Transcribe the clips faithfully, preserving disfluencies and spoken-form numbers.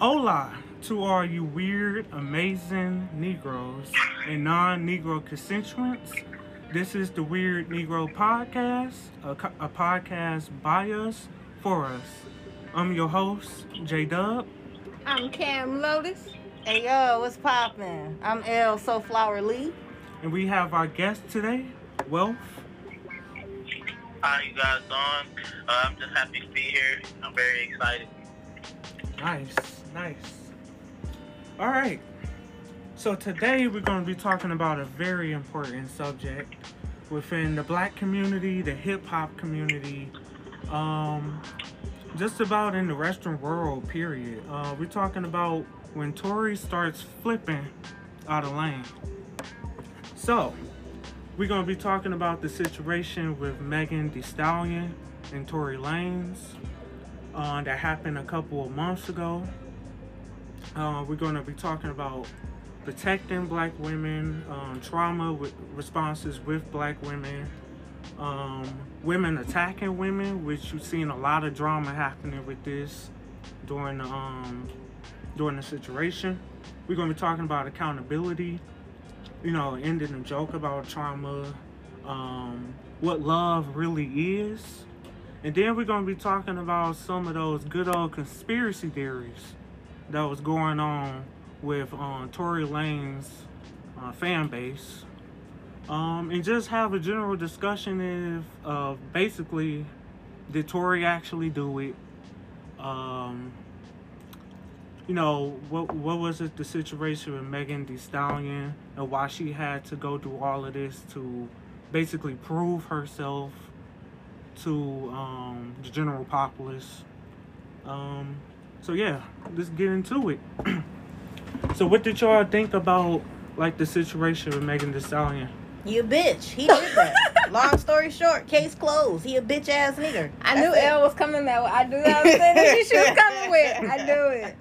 Hola to all you weird, amazing Negroes and non-Negro constituents. This is the Weird Negro Podcast, a, a podcast by us, for us. I'm your host, J-Dub. I'm Cam Lotus. Hey, yo, what's poppin'? I'm L. Soulflower Lee. And we have our guest today, Wealth. How you guys doing? Uh, I'm just happy to be here. I'm very excited. Nice, nice. All right. So today we're going to be talking about a very important subject within the black community, the hip-hop community, um, just about in the Western world, period. Uh, we're talking about when Tory starts flipping out of lane. So we're going to be talking about the situation with Megan Thee Stallion and Tory Lanez uh, that happened a couple of months ago. Uh, we're going to be talking about protecting black women, um, trauma with responses with black women, um, women attacking women, which you've seen a lot of drama happening with this during the, um, during the situation. We're going to be talking about accountability, you know, ending a joke about trauma, um, what love really is. And then we're going to be talking about some of those good old conspiracy theories that was going on with um, Tory Lanez's uh, fan base, um, and just have a general discussion if, of basically, did Tory actually do it? Um, you know, what what was it the situation with Megan Thee Stallion and why she had to go through all of this to basically prove herself to um, the general populace? Um, so yeah, let's get into it. So what did y'all think about, like, the situation with Megan Thee Stallion? You a bitch. He did that. Long story short, case closed. He a bitch-ass nigger. I That's knew it. Elle was coming that way. I knew that was saying she was coming with. I knew it.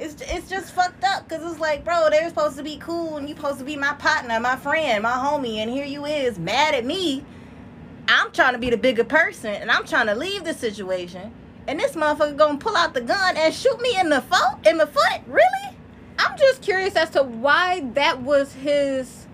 It's, it's just fucked up because it's like, bro, they were supposed to be cool and you supposed to be my partner, my friend, my homie, and here you is mad at me. I'm trying to be the bigger person, and I'm trying to leave the situation, and this motherfucker gonna pull out the gun and shoot me in the foot? In the foot? Really? I'm just curious as to why that was his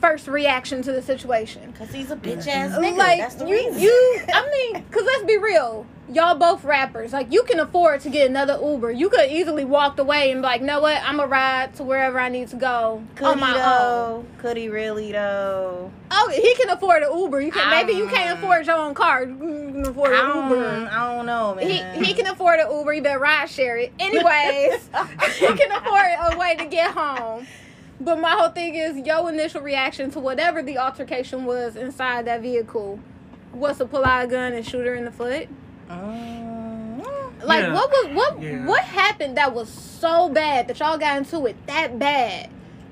first reaction to the situation. Because he's a bitch-ass nigga. Like, that's the you, reason. You, I mean, because let's be real. Y'all both rappers. Like, you can afford to get another Uber. You could easily walk away and be like, know what? I'm going to ride to wherever I need to go could on my though? own. Could he really, though? Oh, he can afford an Uber. You can, maybe you can't afford your own car. You can afford an I Uber. I don't know, man. He, he can afford an Uber. You better ride share it. Anyways, he can afford a way to get home. But my whole thing is, your initial reaction to whatever the altercation was inside that vehicle was to pull out a gun and shoot her in the foot. Um, like yeah. what was what yeah. what happened that was so bad that y'all got into it that bad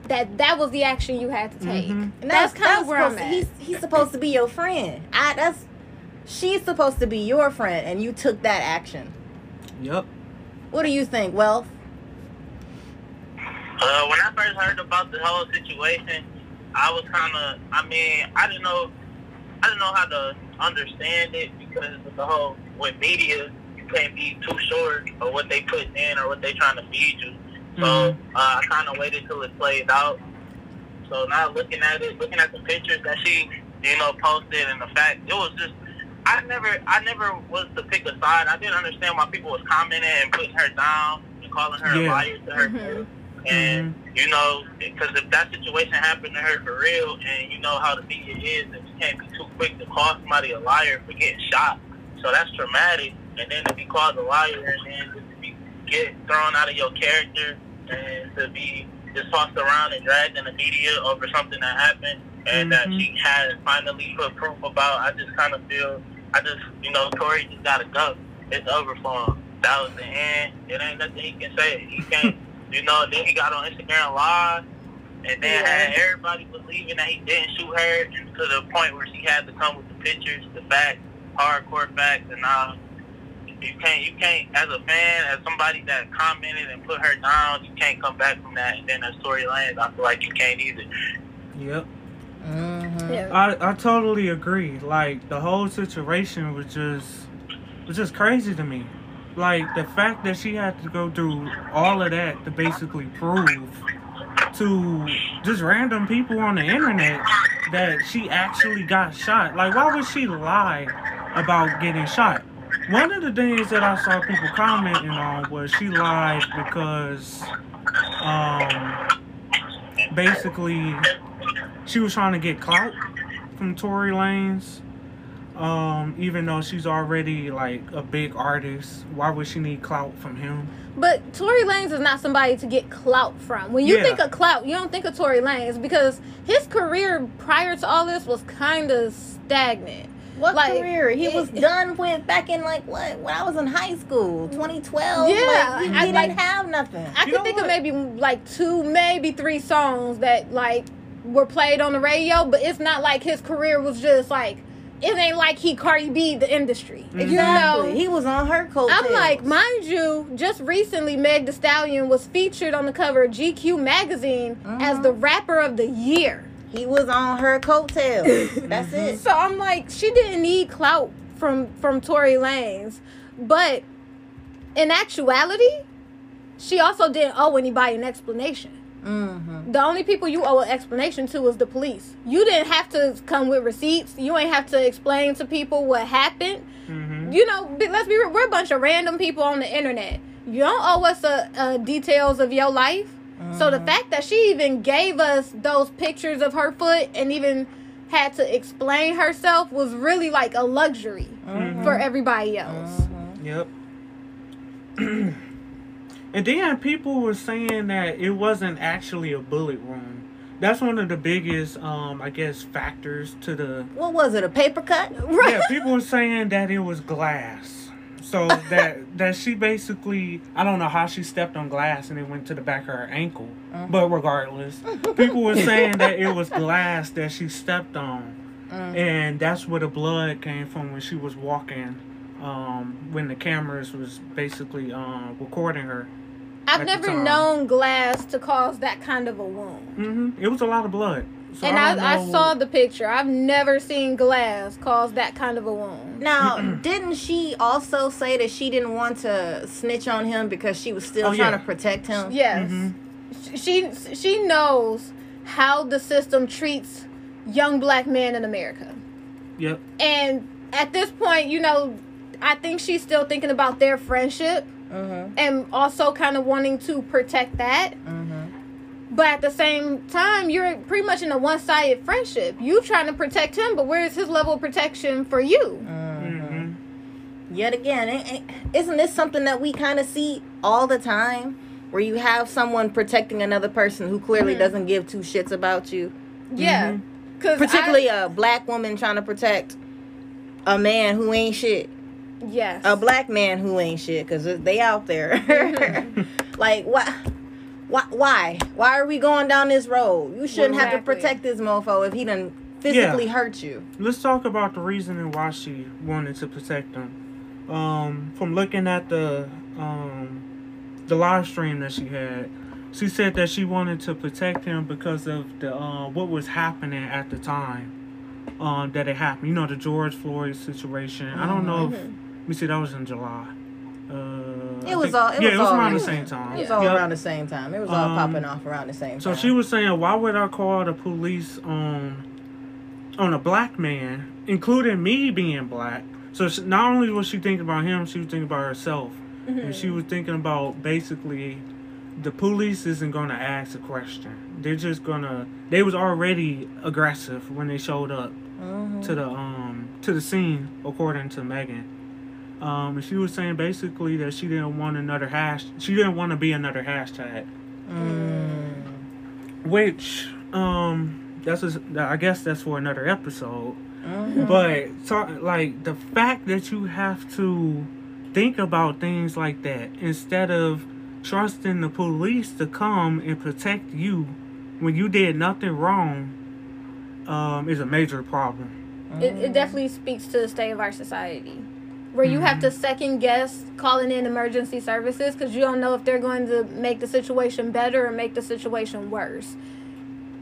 that that was the action you had to take? Mm-hmm. And that's, that's kind of where I'm at. He's, he's supposed to be your friend. I that's she's supposed to be your friend, and you took that action. Yep. What do you think, Wealth? Uh, when I first heard about the whole situation, I was kind of I mean I didn't know I didn't know how to understand it because of the whole. With media, you can't be too short of what they put in or what they trying to feed you. So mm-hmm. uh, I kind of waited till it played out. So now looking at it, looking at the pictures that she, you know, posted and the fact, it was just, I never, I never was to pick a side. I didn't understand why people was commenting and putting her down and calling her yeah. a liar to her. Mm-hmm. And, mm-hmm. you know, because if that situation happened to her for real and you know how the media is, and you can't be too quick to call somebody a liar for getting shot. So that's traumatic, and then to be called a liar, and then to be get thrown out of your character, and to be just tossed around and dragged in the media over something that happened, and mm-hmm. that she has finally put proof about. I just kind of feel, I just, you know, Tory just gotta go. It's over for him. That was the end. It ain't nothing he can say. He can't, you know. Then he got on Instagram Live, and then yeah. had everybody believing that he didn't shoot her, and to the point where she had to come with the pictures, the facts. Hardcore facts, and uh, you can't, you can't, as a fan, as somebody that commented and put her down, you can't come back from that. And then as Tory Lanez, I feel like you can't either. Yep. Mm-hmm. Yeah. I, I totally agree. Like, the whole situation was just, was just crazy to me. Like, the fact that she had to go through all of that to basically prove to just random people on the internet that she actually got shot. Like, why would she lie about getting shot? One of the things that I saw people commenting on was she lied because, um, basically, she was trying to get clout from Tory Lanez. Um, even though she's already, like, a big artist, why would she need clout from him? But Tory Lanez is not somebody to get clout from. When you yeah. think of clout, you don't think of Tory Lanez, because his career prior to all this was kind of stagnant. What like, career? He it, was done with back in, like, what? When I was in high school, twenty twelve. Yeah. Like, he, I, he like, didn't have nothing. I you can think what? of maybe, like, two, maybe three songs that, like, were played on the radio, but it's not like his career was just, like, it ain't like he Cardi B the industry. Exactly. You know? He was on her coattails. I'm like, mind you, just recently Meg Thee Stallion was featured on the cover of G Q magazine mm-hmm. as the rapper of the year. He was on her coattails. That's it. So I'm like, she didn't need clout from, from Tory Lanez. But in actuality, she also didn't owe anybody an explanation. Mm-hmm. The only people you owe an explanation to is the police. You didn't have to come with receipts. You ain't have to explain to people what happened. Mm-hmm. You know, let's be real. We're a bunch of random people on the internet. You don't owe us a, a details of your life. Mm-hmm. So the fact that she even gave us those pictures of her foot and even had to explain herself was really like a luxury mm-hmm. for everybody else. Mm-hmm. Yep. And then people were saying that it wasn't actually a bullet wound. That's one of the biggest, um, I guess, factors to the... What was it, a paper cut? Yeah, people were saying that it was glass. So that that she basically... I don't know how she stepped on glass and it went to the back of her ankle. Uh-huh. But regardless, people were saying that it was glass that she stepped on. Uh-huh. And that's where the blood came from when she was walking. Um, when the cameras was basically um, recording her. I've never known glass to cause that kind of a wound. Mm-hmm. It was a lot of blood. So and I, I, I saw the picture. I've never seen glass cause that kind of a wound. Now, didn't she also say that she didn't want to snitch on him because she was still oh, trying yeah. to protect him? Yes. Mm-hmm. She she knows how the system treats young black men in America. Yep. And at this point, you know, I think she's still thinking about their friendship mm-hmm. and also kind of wanting to protect that. Mm-hmm. But at the same time, you're pretty much in a one-sided friendship. You trying to protect him, but where's his level of protection for you? Mm-hmm. Yet again, isn't this something that we kind of see all the time, where you have someone protecting another person who clearly mm-hmm. doesn't give two shits about you? Yeah. Mm-hmm. 'Cause particularly I, a black woman trying to protect a man who ain't shit. Yes. A black man who ain't shit, because they out there. Mm-hmm. Like, why, why, why? Why are we going down this road? You shouldn't exactly. have to protect this mofo if he done physically yeah. hurt you. Let's talk about the reasoning why she wanted to protect him. Um, from looking at the, um, the live stream that she had, she said that she wanted to protect him because of the uh, what was happening at the time uh, that it happened. You know, the George Floyd situation. Mm-hmm. I don't know if... Let me see, that was in July. Uh, it was think, all. It yeah, was it was all around the same time. It was all yep. around the same time. It was all um, popping off around the same time. So she was saying, why would I call the police on, on a black man, including me being black? So she, not only was she thinking about him, she was thinking about herself. Mm-hmm. And she was thinking about basically, the police isn't going to ask a question. They're just going to, they was already aggressive when they showed up mm-hmm. to the um to the scene, according to Megan. Um, and she was saying basically that she didn't want another hash. She didn't want to be another hashtag, mm. which um, that's a, I guess that's for another episode. Mm-hmm. But talk, like the fact that you have to think about things like that instead of trusting the police to come and protect you when you did nothing wrong um, is a major problem. Mm. It, it definitely speaks to the state of our society, where you mm-hmm. have to second guess calling in emergency services because you don't know if they're going to make the situation better or make the situation worse.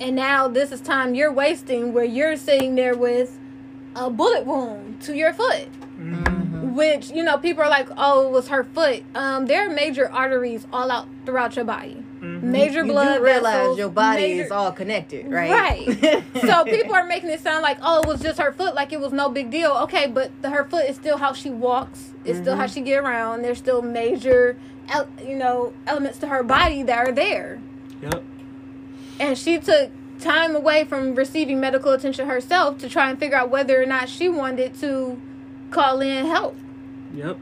And now this is time you're wasting where you're sitting there with a bullet wound to your foot. Mm-hmm. which, you know, people are like, oh, it was her foot. Um, there are major arteries all out throughout your body. Mm-hmm. Major you blood do realize vessels, your body major... is all connected, right? Right. So people are making it sound like, oh, it was just her foot, like it was no big deal. Okay, but the, her foot is still how she walks. It's mm-hmm. still how she get around. There's still major, el- you know, elements to her body that are there. Yep. And she took time away from receiving medical attention herself to try and figure out whether or not she wanted to call in help. Yep.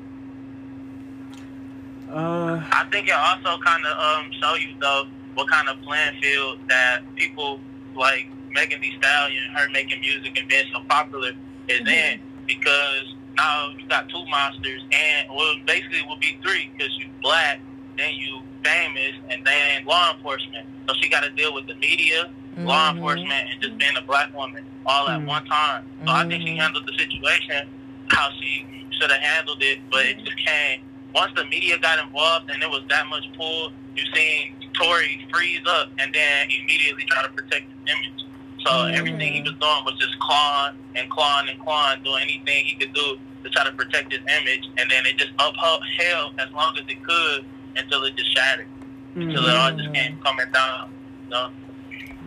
Uh, I think it also kind of um, show you, though, what kind of playing field that people like Megan Thee Stallion, her making music and being so popular, is mm-hmm. in. Because now you got two monsters, and well, basically it would be three, because you black, then you famous, and then law enforcement. So she got to deal with the media, mm-hmm. law enforcement, and just being a black woman all at mm-hmm. one time. So mm-hmm. I think she handled the situation how she should have handled it, but it just came. Once the media got involved and it was that much pull, you seen Tory freeze up and then immediately try to protect his image. So mm-hmm. everything he was doing was just clawing and clawing and clawing, doing anything he could do to try to protect his image. And then it just upheld as long as it could until it just shattered, mm-hmm. until it all just came coming down. You know?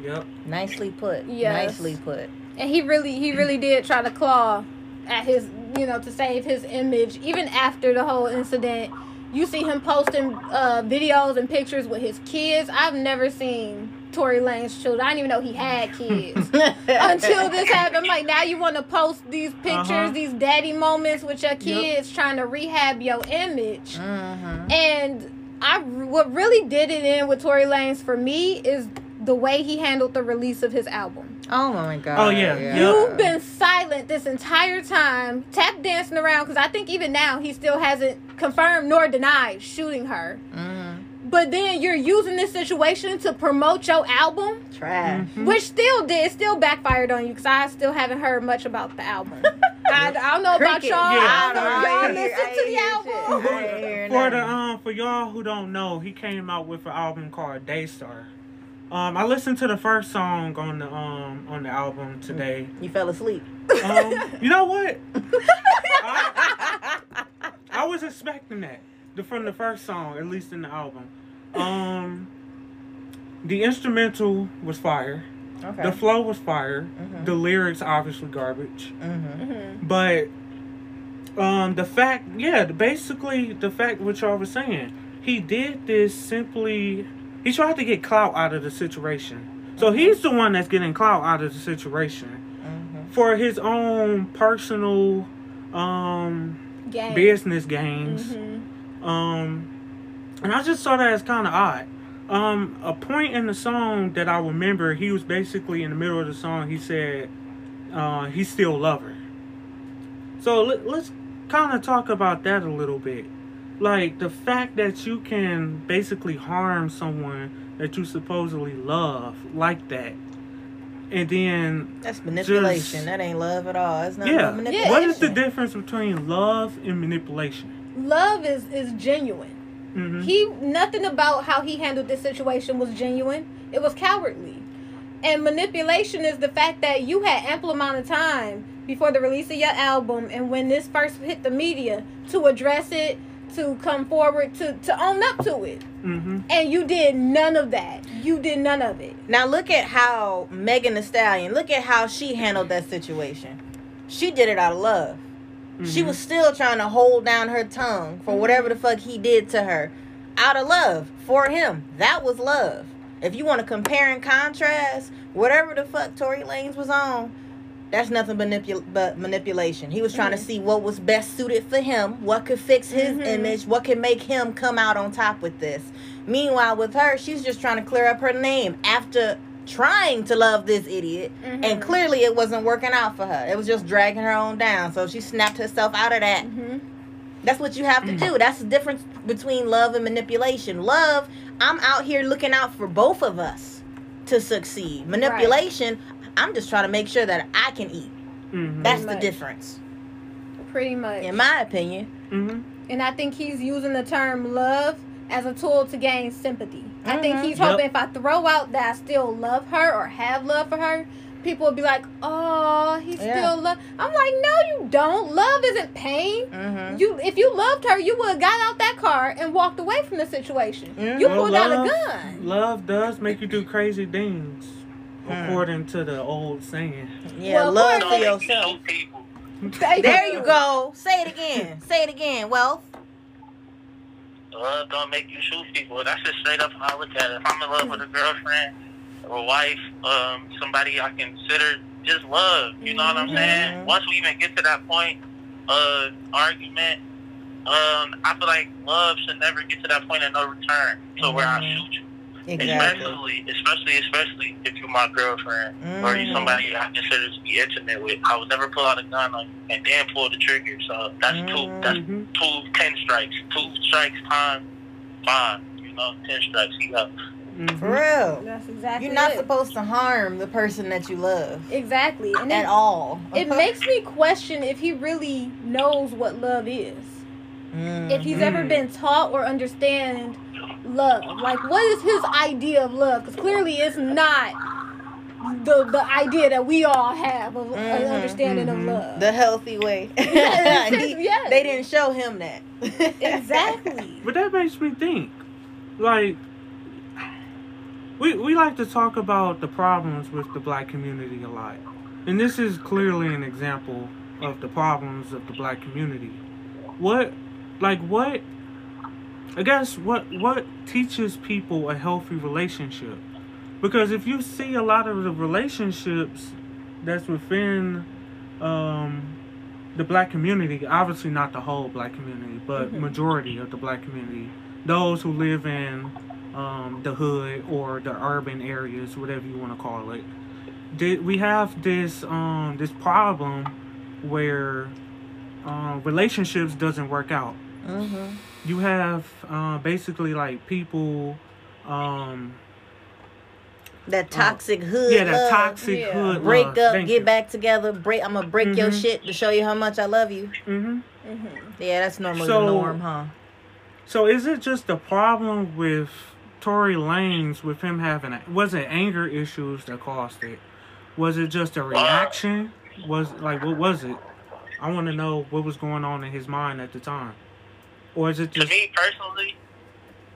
Yep. Nicely put. Yes. Nicely put. And he really, he really did try to claw at his, you know, to save his image. Even after the whole incident, you see him posting uh, videos and pictures with his kids. I've never seen Tory Lanez's children. I didn't even know he had kids until this happened. I'm like, now you want to post these pictures, uh-huh. these daddy moments with your kids, yep. trying to rehab your image. Uh-huh. And I, what really did it in with Tory Lanez for me is the way he handled the release of his album. Oh my God. Oh yeah. yeah. You've been silent this entire time, tap dancing around, because I think even now he still hasn't confirmed nor denied shooting her. Mm-hmm. But then you're using this situation to promote your album. Trash. Mm-hmm. Which still did, still backfired on you, because I still haven't heard much about the album. I, I don't know Cricket. about y'all. Yeah. I don't know. Y'all I listen hear, to the album. For the um, for y'all who don't know, he came out with an album called Daystar. Um, I listened to the first song on the um on the album today. You fell asleep. Um, you know what? I, I was expecting that from the first song, at least in the album. Um, the instrumental was fire. Okay. The flow was fire. Mm-hmm. The lyrics obviously garbage. Mm-hmm. But um, the fact, yeah, basically the fact what y'all were saying, he did this simply. He tried to get clout out of the situation. So he's the one that's getting clout out of the situation. Mm-hmm. For his own personal um, Game. business gains. Mm-hmm. Um, and I just saw that as kind of odd. Um, a point in the song that I remember, he was basically in the middle of the song, he said, uh, he still love her. So let, let's kind of talk about that a little bit. Like, the fact that you can basically harm someone that you supposedly love like that, and then that's manipulation. Just, that ain't love at all. It's not yeah. manipulation. What is the difference between love and manipulation? Love is is genuine. Mm-hmm. He nothing about how he handled this situation was genuine. It was cowardly, and manipulation is the fact that you had ample amount of time before the release of your album and when this first hit the media to address it, to come forward, to to own up to it. Mm-hmm. And you did none of that. You did none of it. Now look at how Megan Thee Stallion, look at how she handled that situation. She did it out of love. Mm-hmm. She was still trying to hold down her tongue for mm-hmm. whatever the fuck he did to her. Out of love for him. That was love. If you want to compare and contrast, whatever the fuck Tory Lanez was on, that's nothing manipul- but manipulation. He was trying mm-hmm. to see what was best suited for him, what could fix his mm-hmm. image, what could make him come out on top with this. Meanwhile, with her, she's just trying to clear up her name after trying to love this idiot. Mm-hmm. And clearly it wasn't working out for her. It was just dragging her own down. So she snapped herself out of that. Mm-hmm. That's what you have to mm-hmm. do. That's the difference between love and manipulation. Love, I'm out here looking out for both of us to succeed. Manipulation... Right. I'm just trying to make sure that I can eat. Mm-hmm. That's the difference. Pretty much. In my opinion. Mm-hmm. And I think he's using the term love as a tool to gain sympathy. Mm-hmm. I think he's hoping yep. if I throw out that I still love her or have love for her, people would be like, oh, he yeah. still love. I'm like, no, you don't. Love isn't pain. Mm-hmm. You, if you loved her, you would have got out that car and walked away from the situation. Yeah. You pulled well, love, out a gun. Love does make you do crazy things, hmm. according to the old saying. Yeah, well, love for yourself. There you go. Say it again. Say it again. Well. Love don't make you shoot people. That's just straight up how I look at it. If I'm in love with a girlfriend or a wife, um, somebody I consider just love, you know what I'm saying? Once we even get to that point of argument, um, I feel like love should never get to that point of no return to where I shoot you. Exactly. Especially, especially, especially if you're my girlfriend mm. or you somebody I consider to be intimate with. I would never pull out a gun on you and then pull the trigger. So that's mm-hmm. two, that's two, ten strikes, two strikes times five. You know, ten strikes. You know. Mm-hmm. For real. That's exactly. You're not it. supposed to harm the person that you love. Exactly. And at it, all. It makes me question if he really knows what love is. Mm-hmm. If he's ever been taught or understand. Love, like, what is his idea of love? Because clearly it's not the the idea that we all have of mm-hmm, an understanding mm-hmm. of love the healthy way. Yes, he, yes. They didn't show him that. Exactly. But that makes me think, like, we we like to talk about the problems with the black community a lot, and this is clearly an example of the problems of the black community. What, like, what I guess what what teaches people a healthy relationship? Because if you see a lot of the relationships that's within um, the black community, obviously not the whole black community, but mm-hmm. majority of the black community, those who live in um, the hood or the urban areas, whatever you want to call it, did we have this um, this problem where uh, relationships doesn't work out. Mm-hmm. You have uh, basically like people um, that toxic uh, hood, yeah, that toxic yeah. hood break love. up, Thank get you. back together. Break, I'm gonna break mm-hmm. your shit to show you how much I love you. Mm-hmm. Mm-hmm. Yeah, that's normally so, the norm, huh? So is it just the problem with Tory Lanez with him having a, was it anger issues that caused it? Was it just a reaction? Was like what was it? I want to know what was going on in his mind at the time. Or is it just... To me, personally,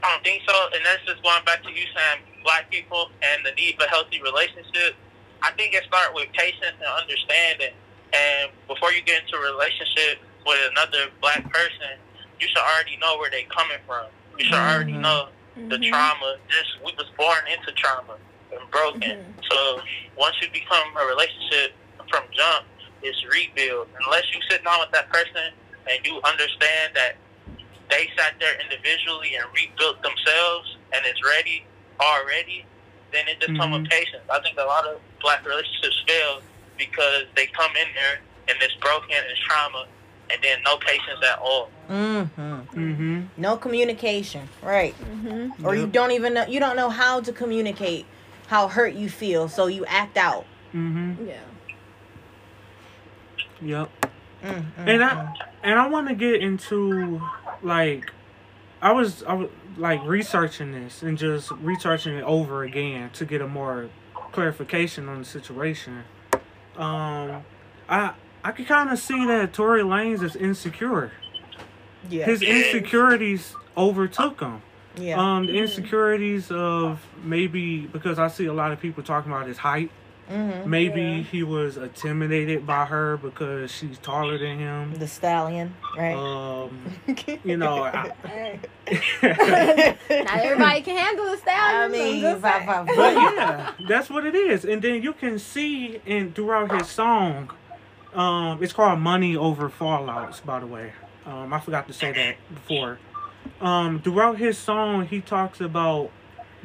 I don't think so. And that's just going back to you saying black people and the need for healthy relationships. I think it starts with patience and understanding. And before you get into a relationship with another black person, you should already know where they're coming from. You should mm-hmm. already know the mm-hmm. trauma. Just, we was born into trauma and broken. Mm-hmm. So once you become a relationship from jump, it's rebuild. Unless you sit down with that person and you understand that they sat there individually and rebuilt themselves, and it's ready already, then it just comes mm-hmm. with patience. I think a lot of black relationships fail because they come in there, and it's broken, it's trauma, and then no patience at all. Mm-hmm. Mm-hmm. No communication, right. Mm-hmm. Or yep. you don't even know, you don't know how to communicate how hurt you feel, so you act out. Mm-hmm. Yeah. Yep. Mm-hmm. And I and I want to get into... Like, I was, I was like researching this and just researching it over again to get a more clarification on the situation. Um, I I could kind of see that Tory Lanez is insecure. Yeah, his insecurities overtook him. Yeah, um, the insecurities of maybe because I see a lot of people talking about his height. Mm-hmm. Maybe yeah. he was intimidated by her because she's taller than him. The stallion, right? Um, you know. I, Not everybody can handle the stallion. I mean, so five, five, five. But yeah, that's what it is. And then you can see in throughout his song, um, it's called "Money Over Fallouts." By the way, um, I forgot to say that before. Um, throughout his song, he talks about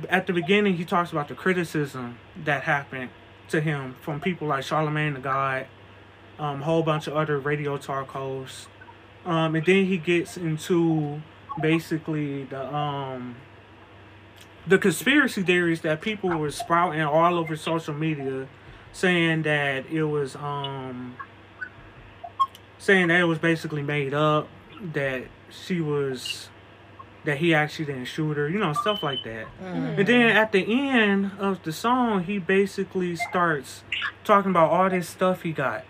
at the beginning he talks about the criticism that happened to him from people like Charlemagne the God, um, whole bunch of other radio talk hosts, um, and then he gets into basically the um, the conspiracy theories that people were sprouting all over social media, saying that it was um, saying that it was basically made up, that she was that he actually didn't shoot her, you know, stuff like that. Mm. And then at the end of the song, he basically starts talking about all this stuff he got,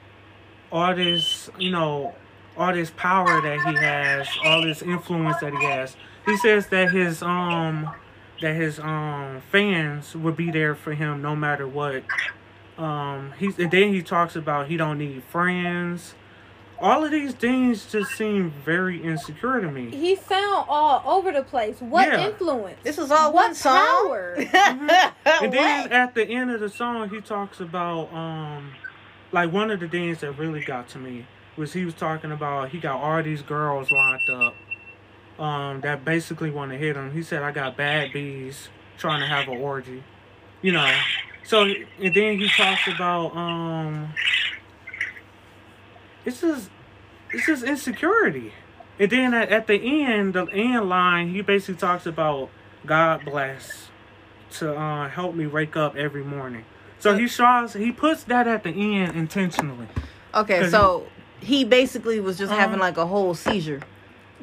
all this, you know, all this power that he has, all this influence that he has. He says that his um that his um fans would be there for him no matter what. Um, he's and then he talks about he don't need friends. All of these things just seem very insecure to me. He sound all over the place. What yeah. influence? This is all what one song. Power? Mm-hmm. And then what? At the end of the song, he talks about um, like one of the things that really got to me was he was talking about he got all these girls lined up um, that basically want to hit him. He said, "I got bad bees trying to have an orgy," you know. So and then he talks about. Um, It's just, it's just insecurity. And then at, at the end, the end line, he basically talks about God bless to uh, help me wake up every morning. So he shows, he puts that at the end intentionally. Okay, so he, he basically was just um, having like a whole seizure.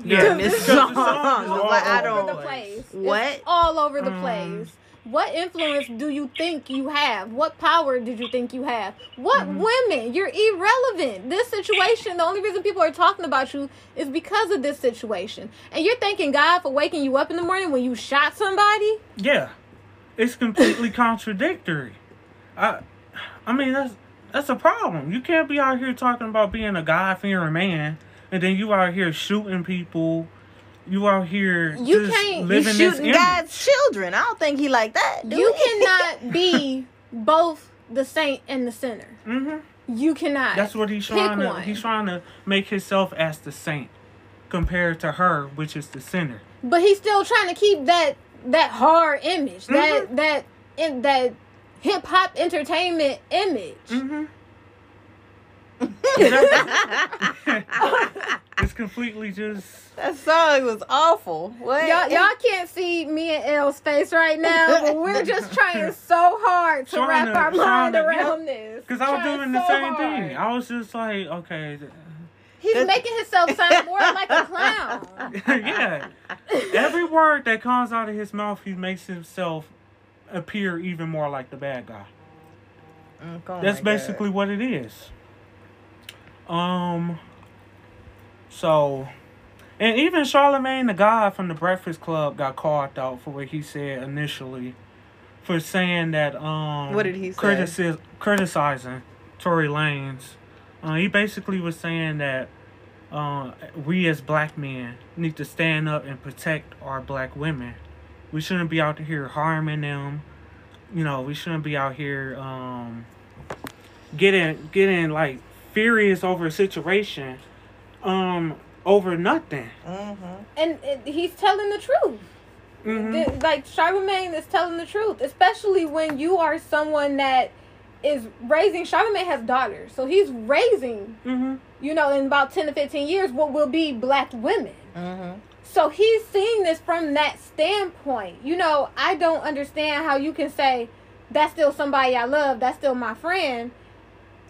Yeah, this song, song is all like, I don't, over the place. What? It's all over the um, place. What influence do you think you have? What power did you think you have? What mm-hmm. women? You're irrelevant. This situation, the only reason people are talking about you is because of this situation. And you're thanking God for waking you up in the morning when you shot somebody? Yeah. It's completely contradictory. I I mean, that's that's a problem. You can't be out here talking about being a God-fearing man, and then you out here shooting people. You out here you just can't, living you shooting this God's children. I don't think he like that. Dude. You cannot be both the saint and the sinner. Mm-hmm. You cannot. That's what he's trying to. One. He's trying to make himself as the saint compared to her, which is the sinner. But he's still trying to keep that that hard image, mm-hmm. that that in, that hip hop entertainment image. Mm-hmm. It's completely just that song was awful. What? Y'all, y'all can't see me and L's face right now, but we're just trying so hard to trying wrap to, our mind to, around yeah. this. Because I was trying doing the so same hard. Thing. I was just like, okay. He's making himself sound more like a clown. Yeah. Every word that comes out of his mouth, he makes himself appear even more like the bad guy. Oh, God, that's basically God. What it is. Um, so, and even Charlemagne the God from the Breakfast Club got called out for what he said initially for saying that, um, what did he say? Critici- criticizing Tory Lanez. Uh, he basically was saying that, uh, we as black men need to stand up and protect our black women. We shouldn't be out here harming them. You know, we shouldn't be out here, um, getting, getting like, furious over a situation, um, over nothing. Mm-hmm. And it, he's telling the truth. Mm-hmm. The, like, Charlemagne is telling the truth, especially when you are someone that is raising... Charlemagne has daughters, so he's raising, mm-hmm. you know, in about ten to fifteen years, what will be black women. Mm-hmm. So he's seeing this from that standpoint. You know, I don't understand how you can say, that's still somebody I love, that's still my friend,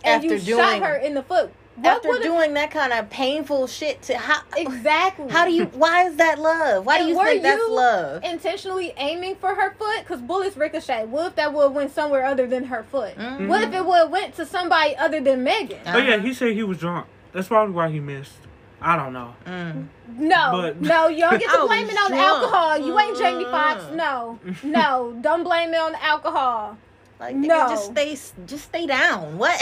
and after you doing, shot her in the foot. What after doing that kind of painful shit to how exactly? How do you? Why is that love? Why and do you think that's you love? Intentionally aiming for her foot because bullets ricochet. What if that would went somewhere other than her foot? Mm-hmm. What if it would went to somebody other than Megan? Uh-huh. Oh yeah, he said he was drunk. That's probably why he missed. I don't know. Mm. No, but, no, you don't get to blame it on the alcohol. You ain't Jamie Foxx. No, no, don't blame it on the alcohol. Like, no. Just stay, just stay down. What?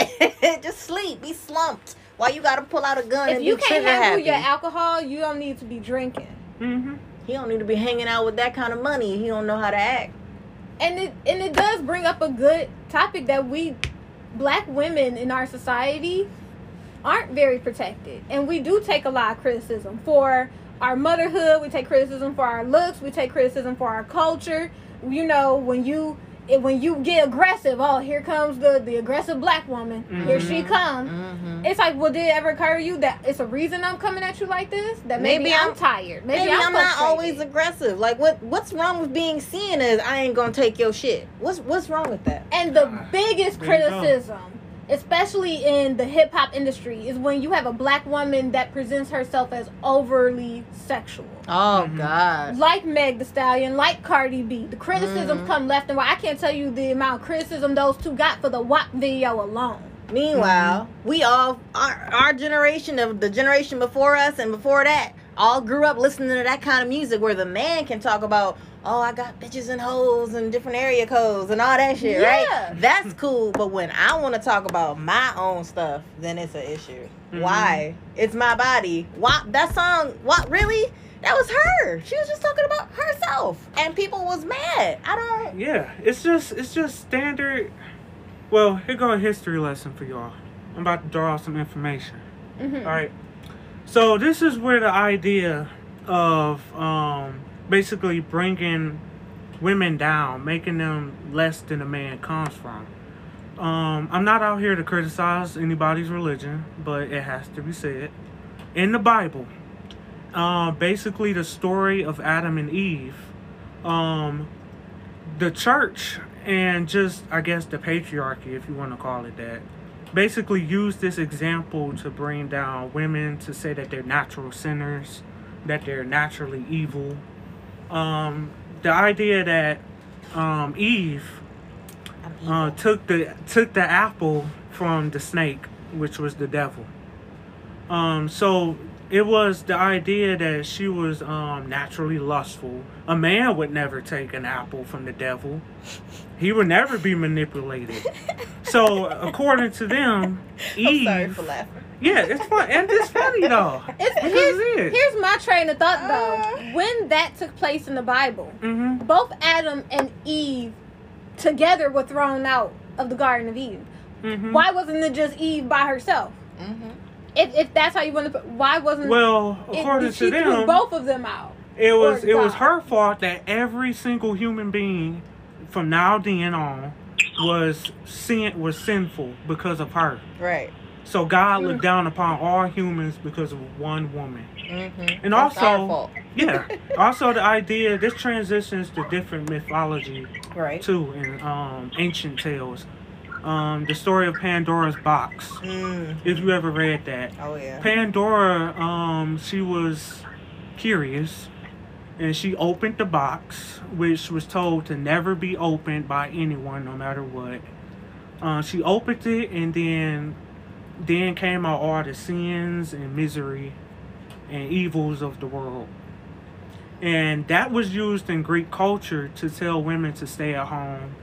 Just sleep. Be slumped. Why you gotta pull out a gun? If and you can't handle your alcohol, you don't need to be drinking. Mm-hmm. He don't need to be hanging out with that kind of money. He don't know how to act. And it and it does bring up a good topic that we, black women in our society, aren't very protected, and we do take a lot of criticism for our motherhood. We take criticism for our looks. We take criticism for our culture. You know, when you. It, when you get aggressive, oh, here comes the, the aggressive black woman. Mm-hmm. Here she comes. Mm-hmm. It's like, well, did it ever occur to you that it's a reason I'm coming at you like this? That maybe, maybe I'm, I'm tired. Maybe, maybe I'm, I'm not always aggressive. Like, what what's wrong with being seen as I ain't gonna take your shit? What's what's wrong with that? And the uh, biggest criticism especially in the hip-hop industry, is when you have a black woman that presents herself as overly sexual. Oh, mm-hmm. God. Like Meg Thee Stallion, like Cardi B. The criticisms mm-hmm. come left and right. I can't tell you the amount of criticism those two got for the W A P video alone. Meanwhile, mm-hmm. we all, our, our generation, of the generation before us and before that, all grew up listening to that kind of music where the man can talk about, oh, I got bitches and hoes and different area codes and all that shit, yeah. right? That's cool. But when I want to talk about my own stuff, then it's an issue. Mm-hmm. Why? It's my body. Why? That song, what? Really? That was her. She was just talking about herself. And people was mad. I don't... Yeah. It's just, it's just standard... Well, here go a history lesson for y'all. I'm about to draw some information. Mm-hmm. All right. So this is where the idea of um, basically bringing women down, making them less than a man comes from. Um, I'm not out here to criticize anybody's religion, but it has to be said. In the Bible, uh, basically the story of Adam and Eve, um, the church... and just, I guess, the patriarchy, if you want to call it that, basically use this example to bring down women, to say that they're natural sinners, that they're naturally evil. Um, the idea that um, Eve uh, took the took the apple from the snake, which was the devil. Um, so it was the idea that she was um, naturally lustful. A man would never take an apple from the devil. He would never be manipulated. So, according to them, Eve... I'm sorry for laughing. Yeah, it's fun. And it's funny, though. It's, here's, it here's my train of thought, though. Uh, when that took place in the Bible, mm-hmm. both Adam and Eve together were thrown out of the Garden of Eden. Mm-hmm. Why wasn't it just Eve by herself? Mm-hmm. If, if that's how you want to put... Why wasn't... Well, according it, she to them... threw both of them out. It was, it was her fault that every single human being... from now then on, was sin was sinful because of her. Right. So God looked down upon all humans because of one woman. Mm-hmm. And that's also, yeah. Also, the idea this transitions to different mythology, right? Too, in um, ancient tales, um, the story of Pandora's box. Mm. If you ever read that. Oh yeah. Pandora, um, she was curious. And she opened the box, which was told to never be opened by anyone, no matter what. Uh, she opened it, and then, then came out all the sins and misery and evils of the world. And that was used in Greek culture to tell women to stay at home.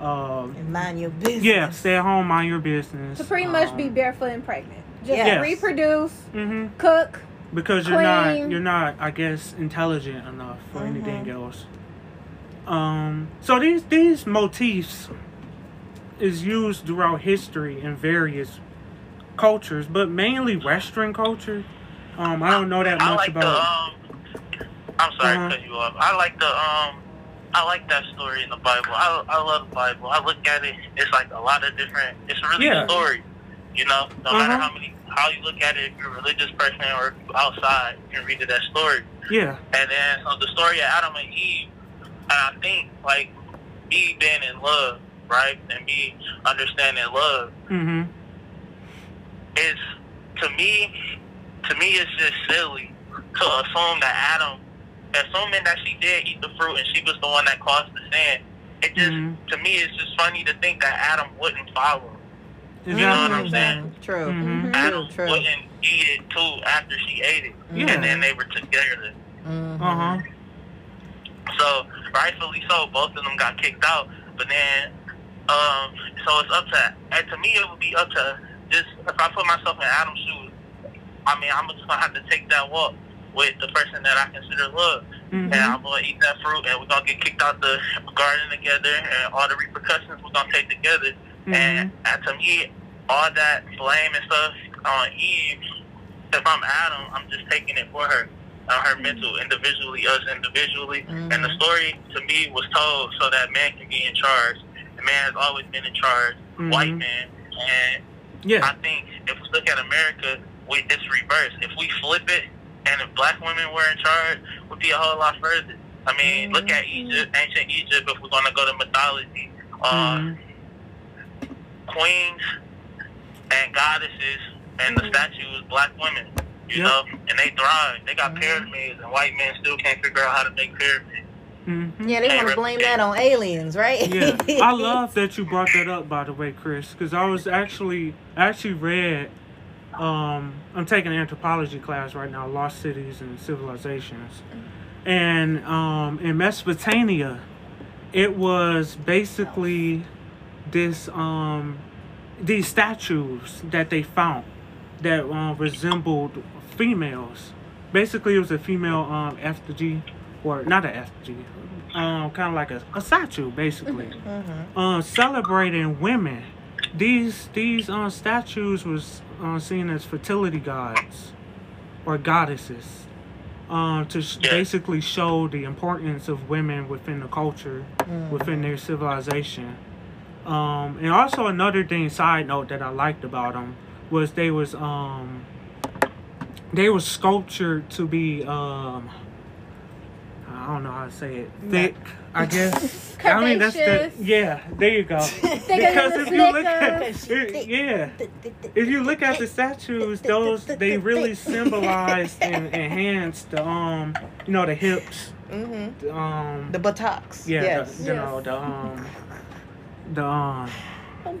Uh, and mind your business. Yeah, stay at home, mind your business. To pretty much um, be barefoot and pregnant. Just yes. reproduce, mm-hmm. cook. Because you're Clean. not, you're not, I guess, intelligent enough for mm-hmm. anything else. Um, so these these motifs is used throughout history in various cultures, but mainly Western culture. Um, I don't know that I much like about. The, um, I'm sorry uh-huh. to cut you off. I like the um, I like that story in the Bible. I I love the Bible. I look at it. It's like a lot of different. It's really yeah. a story. You know, no uh-huh. matter how many. How you look at it, if you're a religious person or outside, you can read it, that story. Yeah. And then so the story of Adam and Eve, and I think, like, me being in love, right, and me understanding love, mm-hmm. it's, to me, to me it's just silly to assume that Adam, assuming that she did eat the fruit and she was the one that caused the sin, it just, mm-hmm. to me, it's just funny to think that Adam wouldn't follow. You know what I'm saying? True. Mm-hmm. Adam True. wouldn't eat it too after she ate it. Mm-hmm. And then they were together. Mm-hmm. Uh-huh. So, rightfully so, both of them got kicked out. But then, um, so it's up to, and to me it would be up to, just, if I put myself in Adam's shoes, I mean, I'm just going to have to take that walk with the person that I consider love. Mm-hmm. And I'm going to eat that fruit, and we're going to get kicked out the garden together, and all the repercussions we're going to take together. Mm-hmm. And uh, to me, all that blame and stuff on Eve, if I'm Adam, I'm just taking it for her, uh, her mental, individually, us individually. Mm-hmm. And the story, to me, was told so that man can be in charge. The man has always been in charge, mm-hmm. white man. And yeah. I think if we look at America, we, it's reversed. If we flip it, and if black women were in charge, we'd be a whole lot further. I mean, mm-hmm. look at Egypt, ancient Egypt, if we're going to go to mythology. Uh, mm-hmm. Queens and goddesses and the statues, black women, you yep. know, and they thrive. They got pyramids, and white men still can't figure out how to make pyramids. Mm-hmm. Yeah, they want to blame that on aliens, right? Yeah, I love that you brought that up, by the way, Chris, because I was actually actually read. Um, I'm taking an anthropology class right now, Lost Cities and Civilizations, and um, in Mesopotamia, it was basically this um, these statues that they found that uh, resembled females. Basically, it was a female um, effigy. Or not an effigy, um, kind of like a, a statue, basically. Mm-hmm. uh, celebrating women. These these um, statues was uh, seen as fertility gods or goddesses, um, to sh- basically show the importance of women within the culture, mm-hmm. within their civilization. Um, and also another thing, side note, that I liked about them was they was um, they was sculptured to be. Um, I don't know how to say it. Thick, no. I guess. I mean, that's the yeah. There you go. Because if you look at it, yeah, if you look at the statues, those they really symbolize and enhance the um, you know, the hips, mm-hmm. the, um, the buttocks. Yeah, yes. the, you yes. know the um, the um,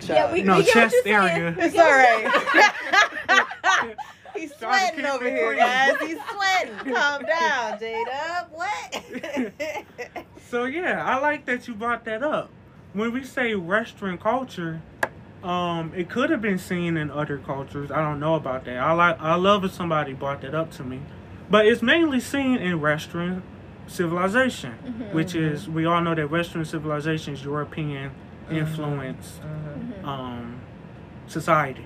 yeah, we, no we chest area. It's all right. He's sweating over here, guys. He's sweating. Calm down, Jada. What? So, yeah, I like that you brought that up. When we say Western culture, um, it could have been seen in other cultures. I don't know about that. I like. I love if somebody brought that up to me. But it's mainly seen in Western civilization, mm-hmm, which mm-hmm. is, we all know that Western civilization is European mm-hmm. influenced mm-hmm. um, society.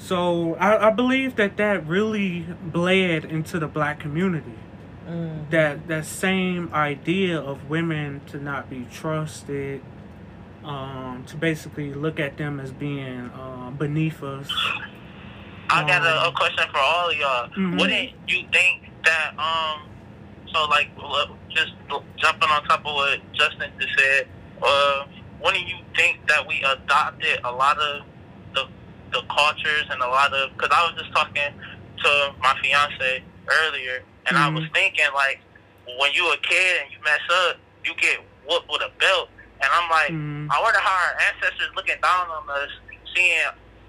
So I, I believe that that really bled into the black community. Mm. That that same idea of women to not be trusted, um, to basically look at them as being um, beneath us. I um, got a, a question for all of y'all. Mm-hmm. Wouldn't you think that, um, so like just jumping on top of what Justin just said, uh, wouldn't you think that we adopted a lot of the cultures and a lot of, because I was just talking to my fiance earlier, and mm-hmm. I was thinking, like, when you a kid and you mess up, you get whooped with a belt, and I'm like, mm-hmm. I wonder how our ancestors looking down on us, seeing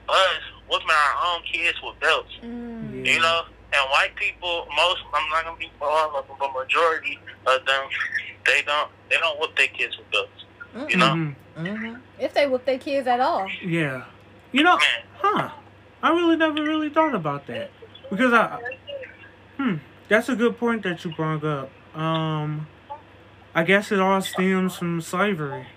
us whooping our own kids with belts, mm-hmm. you know, and white people, most, I'm not going to be all of them, but majority of them, they don't, they don't whoop their kids with belts, mm-hmm. you know? Mm-hmm. If they whoop their kids at all. Yeah. You know, huh, I really never really thought about that. Because I, hmm, that's a good point that you brought up. Um, I guess it all stems from slavery.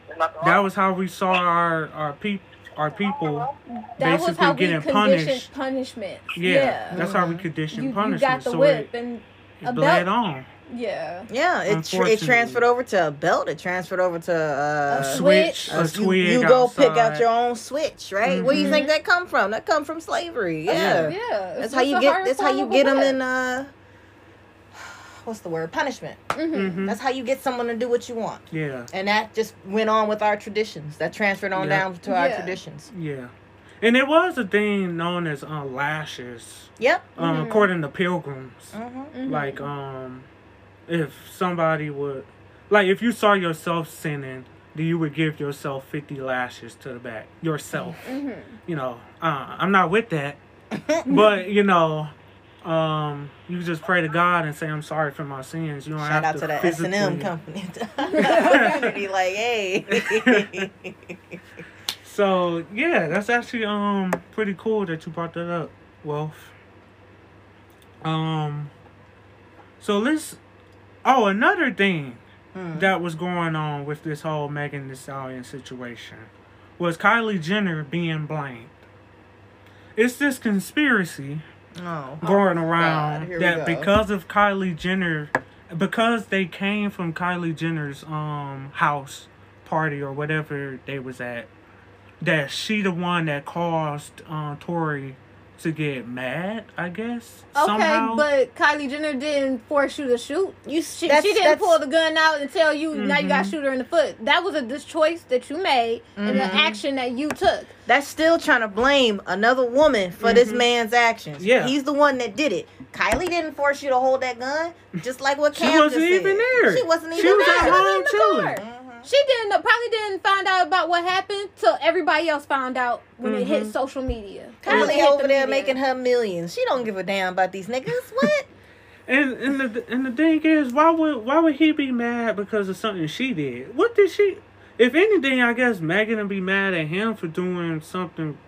That was how we saw our, our, pe- our people that basically was how getting we punished. Punishment. Yeah, yeah, that's how we conditioned you, punishment. You got the so whip it, and it a bled belt. On. Yeah. Yeah, it tr- it transferred over to a belt. It transferred over to uh, a switch. A, a twig. You, you go outside. Pick out your own switch, right? Mm-hmm. Where do you think that come from? That come from slavery. Yeah, yeah. yeah. That's, how you, get, that's how you get. That's how you get them in. Uh, what's the word? Punishment. Mm-hmm. Mm-hmm. That's how you get someone to do what you want. Yeah. And that just went on with our traditions. That transferred on yep. down to yeah. our traditions. Yeah. And there was a thing known as uh, lashes. Yep. Um, mm-hmm. according to pilgrims, mm-hmm. Mm-hmm. like um. if somebody would, like, if you saw yourself sinning, then you would give yourself fifty lashes to the back yourself. Mm-hmm. You know, uh, I'm not with that, but you know, um, you just pray to God and say, "I'm sorry for my sins." You don't Shout have out to, to that physically... S and M company. Be like, hey. So yeah, that's actually um pretty cool that you brought that up, Wolf. Um, so let's. Oh, another thing mm. that was going on with this whole Megan Thee Stallion situation was Kylie Jenner being blamed. It's this conspiracy oh, going oh around that because of Kylie Jenner, because they came from Kylie Jenner's um house party or whatever they was at, that she the one that caused uh, Tory to get mad, I guess. Okay, somehow. But Kylie Jenner didn't force you to shoot. You she, she didn't pull the gun out and tell you, mm-hmm. now you got to shoot her in the foot. That was a this choice that you made mm-hmm. and the action that you took. That's still trying to blame another woman for mm-hmm. this man's actions. Yeah. He's the one that did it. Kylie didn't force you to hold that gun, just like what Cam just said. She wasn't even there. She wasn't even there. She was at home chilling. Mm-hmm. She didn't probably didn't find out about what happened till everybody else found out when mm-hmm. it hit social media. Kylie over the there media. Making her millions. She don't give a damn about these niggas. What? and and the and the thing is, why would why would he be mad because of something she did? What did she? If anything, I guess Megan would be mad at him for doing something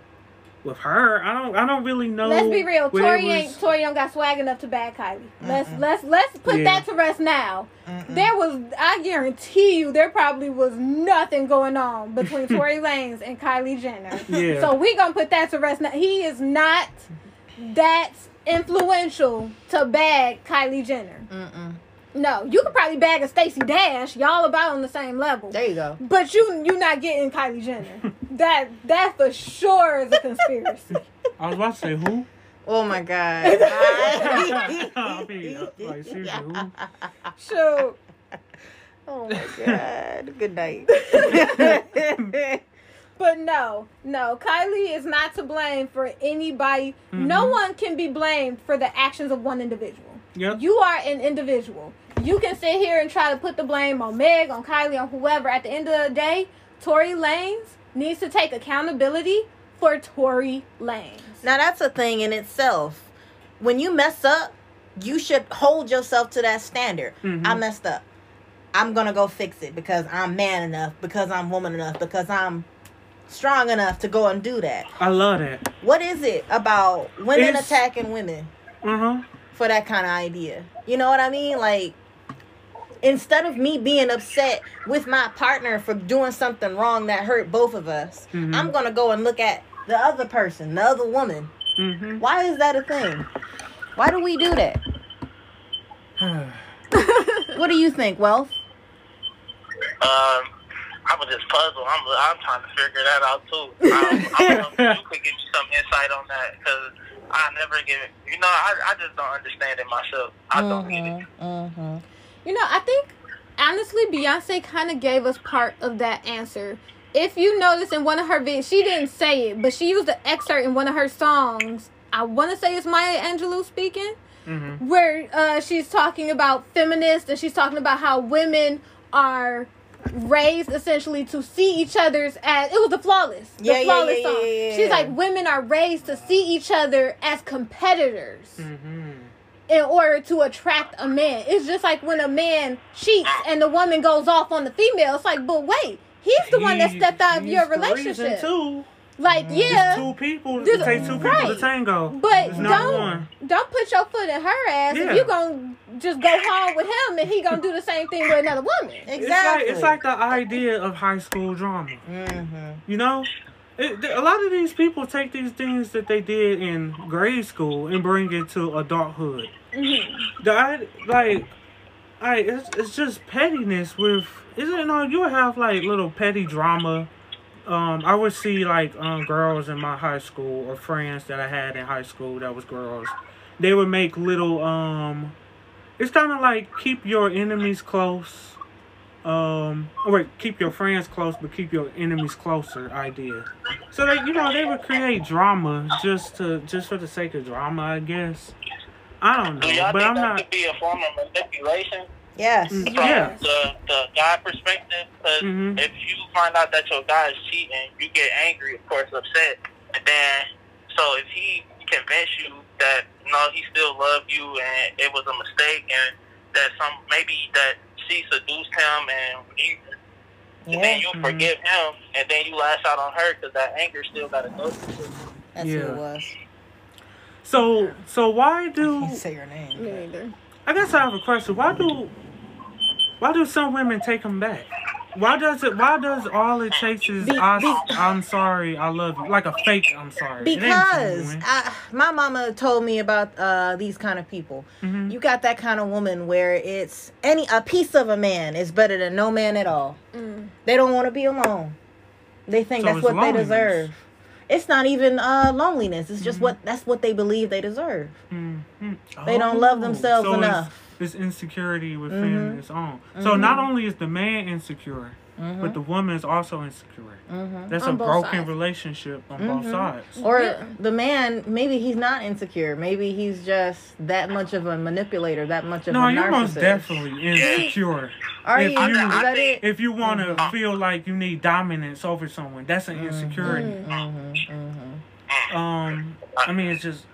with her. I don't I don't really know. Let's be real. Tory ain't Tory don't got swag enough to bag Kylie. Mm-mm. Let's let's let's put yeah. that to rest now. Mm-mm. There was I guarantee you there probably was nothing going on between Tory Lanez and Kylie Jenner. Yeah. So we gonna put that to rest now. He is not that influential to bag Kylie Jenner. Mm-mm. No, you could probably bag a Stacey Dash. Y'all about on the same level. There you go. But you you not getting Kylie Jenner. That that for sure is a conspiracy. I was about to say who? Oh my God. I mean, like, seriously, who? So, oh my God. Good night. But no, no, Kylie is not to blame for anybody. Mm-hmm. No one can be blamed for the actions of one individual. Yep. You are an individual. You can sit here and try to put the blame on Meg, on Kylie, on whoever. At the end of the day, Tory Lanez needs to take accountability for Tory Lanez. Now, that's a thing in itself. When you mess up, you should hold yourself to that standard. Mm-hmm. I messed up. I'm going to go fix it because I'm man enough, because I'm woman enough, because I'm strong enough to go and do that. I love that. What is it about women it's... attacking women? Uh-huh. For that kind of idea. You know what I mean? Like, instead of me being upset with my partner for doing something wrong that hurt both of us, mm-hmm. I'm going to go and look at the other person, the other woman. Mm-hmm. Why is that a thing? Why do we do that? What do you think, Wealth? Um, I was just puzzled. I'm, I'm trying to figure that out, too. I, I don't, you could give me some insight on that, because... I never get it. You know, I, I just don't understand it myself. I mm-hmm, don't get it. Mm-hmm. You know, I think, honestly, Beyonce kind of gave us part of that answer. If you notice in one of her videos, she didn't say it, but she used an excerpt in one of her songs. I want to say it's Maya Angelou speaking, mm-hmm. where uh, she's talking about feminists and she's talking about how women are... raised essentially to see each other's as it was the flawless the yeah, flawless yeah, yeah, song. Yeah, yeah, yeah. She's like, women are raised to see each other as competitors mm-hmm. in order to attract a man. It's just like when a man cheats and the woman goes off on the female. It's like, but wait, he's the he, one that stepped out of your relationship too. Like mm-hmm. yeah, it's two people. It takes two right. people to tango. But it's don't one. don't put your foot in her ass yeah. if you gonna just go home with him and he gonna do the same thing with another woman. Exactly. It's like, it's like the idea of high school drama. Mm-hmm. You know, it, th- a lot of these people take these things that they did in grade school and bring it to adulthood. Mm-hmm. The like, I it's it's just pettiness. With isn't you know you have like little petty drama. Um, I would see, like, um, girls in my high school or friends that I had in high school that was girls. They would make little, um... It's kind of like keep your enemies close. Um... Oh, wait, keep your friends close, but keep your enemies closer idea. So, they, you know, they would create drama just to just for the sake of drama, I guess. I don't know, Do but I'm not... Could be a form of manipulation? Yes. From yeah. the, the guy perspective, because mm-hmm. if you find out that your guy is cheating, you get angry, of course, upset. And then, so if he convinced you that, no, he still loved you and it was a mistake and that some maybe that she seduced him and, he, yeah. and then you mm-hmm. forgive him and then you lash out on her because that anger still got to go. That's yeah. who it was. So, so why do... I can't say your name. Me neither. I guess I have a question. Why do why do some women take them back? Why does it? Why does all it takes is be, I, be, I'm sorry, I love you, like a fake I'm sorry? Because I, my mama told me about uh, these kind of people. Mm-hmm. You got that kind of woman where it's any a piece of a man is better than no man at all. Mm. They don't want to be alone. They think so that's what loneliness. They deserve. It's not even uh, loneliness. It's just mm-hmm. what that's what they believe they deserve. Mm-hmm. Oh, they don't love themselves so enough. It's, it's insecurity within mm-hmm. its own. Mm-hmm. So not only is the man insecure, mm-hmm. but the woman is also insecure. Mm-hmm. That's on a broken sides. Relationship on mm-hmm. both sides. Or yeah. the man, maybe he's not insecure. Maybe he's just that much of a manipulator, that much of no, a narcissist. No, you're most definitely insecure. Are if you? you is that it? If you want to mm-hmm. feel like you need dominance over someone, that's an insecurity. Mm-hmm. Mm-hmm. Mm-hmm. Um, I mean, it's just,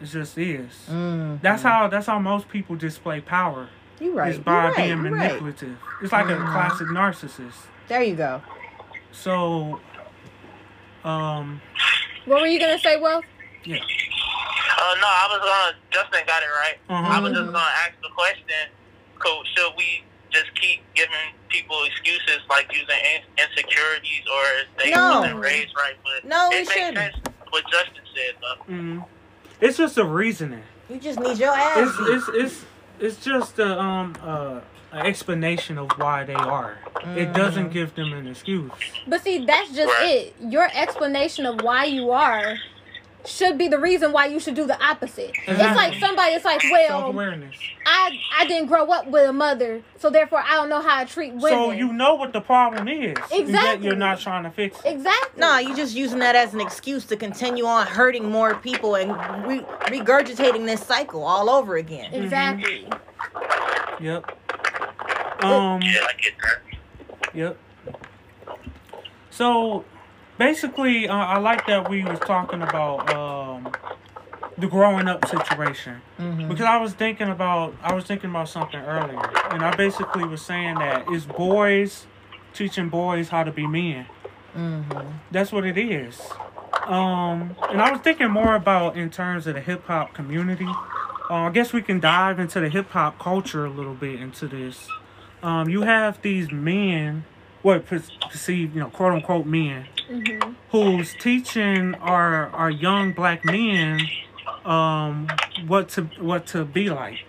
it just is. Mm-hmm. That's how. That's how most people display power. You're right. It's by You're being right. manipulative. Right. It's like mm-hmm. a classic narcissist. There you go. So, um... what were you going to say, Will? Yeah. Uh, no, I was going to... Justin got it right. Uh-huh. I was just going to ask the question, cool, should we just keep giving people excuses like using in- insecurities or they no. wasn't raised right? But no, it we shouldn't. Sense what Justin said, though. Mm-hmm. It's just a reasoning. You just need your ass. It's... it's, it's It's just a, um, uh, an explanation of why they are. Mm. It doesn't give them an excuse. But see, that's just it. Your explanation of why you are should be the reason why you should do the opposite. Exactly. It's like somebody, it's like, well, I, I didn't grow up with a mother, so therefore I don't know how I treat women. So you know what the problem is. Exactly. Yet you're not trying to fix it. Exactly. No, you're just using that as an excuse to continue on hurting more people and re- regurgitating this cycle all over again. Exactly. Mm-hmm. Yep. Um, yeah, I get that. Yep. So... basically, uh, I like that we was talking about um, the growing up situation mm-hmm. because I was thinking about I was thinking about something earlier, and I basically was saying that it's boys teaching boys how to be men. Mm-hmm. That's what it is. Um, and I was thinking more about in terms of the hip hop community. Uh, I guess we can dive into the hip hop culture a little bit into this. Um, you have these men. What perceived, you know, quote unquote men, mm-hmm. who's teaching our our young black men, um, what to what to be like.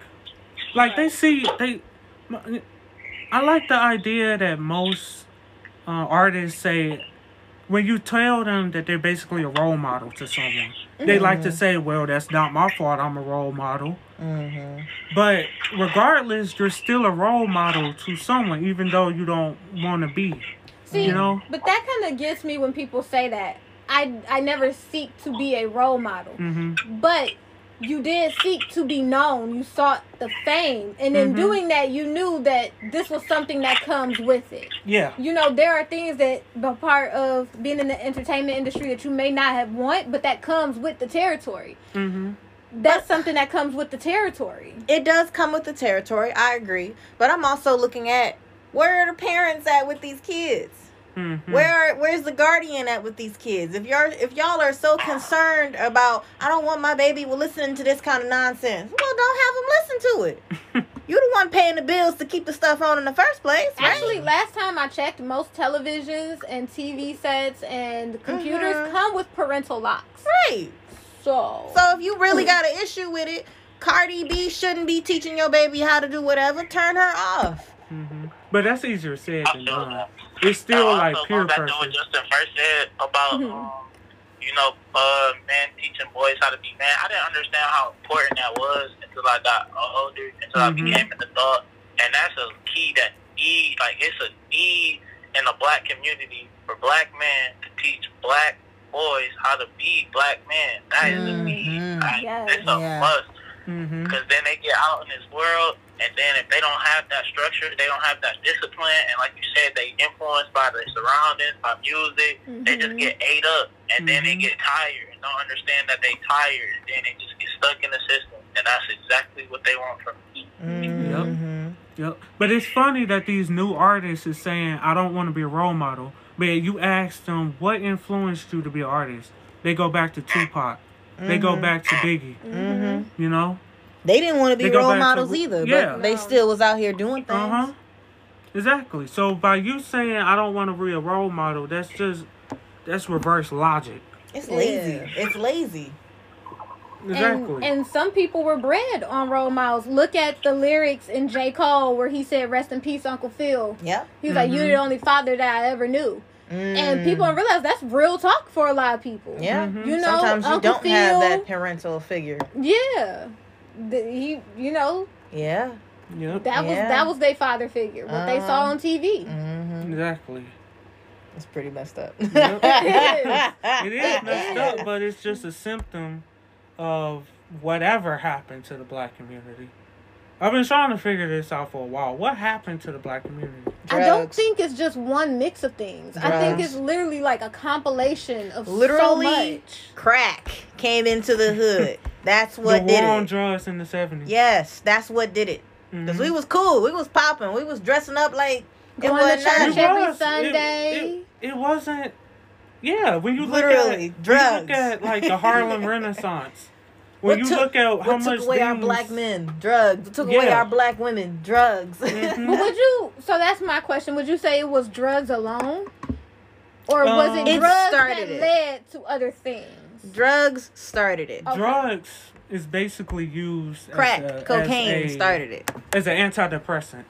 Like they see they, I like the idea that most uh, artists say, when you tell them that they're basically a role model to someone, mm-hmm. they like to say, "Well, that's not my fault. I'm a role model." Mm-hmm. But regardless, you're still a role model to someone, even though you don't want to be. See, you know? But that kind of gets me when people say that. I, I never seek to be a role model. Mm-hmm. But you did seek to be known. You sought the fame. And in mm-hmm. doing that, you knew that this was something that comes with it. Yeah. You know, there are things that are part of being in the entertainment industry that you may not have wanted, but that comes with the territory. Mm-hmm. That's something that comes with the territory. It does come with the territory. I agree. But I'm also looking at where are the parents at with these kids? Mm-hmm. Where where's the guardian at with these kids? If you're if y'all are so concerned about I don't want my baby well listening to this kind of nonsense. Well, don't have them listen to it. You're the one paying the bills to keep the stuff on in the first place. Right? Actually, last time I checked, most televisions and T V sets and computers mm-hmm. come with parental locks. Right. So. so if you really got an issue with it, Cardi B shouldn't be teaching your baby how to do whatever. Turn her off. Mm-hmm. But that's easier said than done. It's still also like peer pressure. Back to what Justin first said about, mm-hmm. um, you know, uh, men teaching boys how to be men. I didn't understand how important that was until I got older, until mm-hmm. I became an adult. And that's a key that need, like it's a need in the black community for black men to teach black boys how to be black men. That is mm-hmm. a need. Like, yes. It's a yeah. must. Mm-hmm. Because then they get out in this world, and then if they don't have that structure, they don't have that discipline, and like you said, they influenced by the surroundings, by music, mm-hmm. they just get ate up, and mm-hmm. then they get tired, and don't understand that they tired, and then they just get stuck in the system, and that's exactly what they want from me. Mm-hmm. Yep. Yep. But it's funny that these new artists is saying, I don't want to be a role model. But you ask them, what influenced you to be an artist? They go back to Tupac. Mm-hmm. They go back to Biggie. Mm-hmm. You know? They didn't want to be role models to, either, yeah. but they still was out here doing things. Uh-huh. Exactly. So by you saying, I don't want to be a role model, that's just, that's reverse logic. It's lazy. Yeah. It's lazy. Exactly. And, and some people were bred on role models. Look at the lyrics in J. Cole where he said, rest in peace, Uncle Phil. Yeah. He's mm-hmm. like, you're the only father that I ever knew. Mm. And people don't realize that's real talk for a lot of people. Yeah. Mm-hmm. You know, sometimes you Uncle don't Phil, have that parental figure. Yeah. The, he, you know. Yeah. Yep. That yeah. was that was their father figure, what um, they saw on T V. Mm-hmm. Exactly. It's pretty messed up. Yep. It is. It is messed up, but it's just a symptom of whatever happened to the black community. I've been trying to figure this out for a while. What happened to the black community? Drugs. I don't think it's just one mix of things. Drugs. I think it's literally like a compilation of literally so much. Crack came into the hood. That's what the did it. The war on drugs in the seventies. Yes, that's what did it. Because mm-hmm. we was cool. We was popping. We was dressing up like it was to church every was, Sunday. It, it, it wasn't. Yeah, when you literally look at, drugs. When you look at like the Harlem Renaissance. When what you took, look at how much took away things, our black men, drugs. What took yeah. away our black women, drugs. Mm-hmm. But would you? So that's my question. Would you say it was drugs alone, or um, was it, it drugs that it. led to other things? Drugs started it. Okay. Drugs is basically used. Crack, as a, cocaine as a, started it as an antidepressant.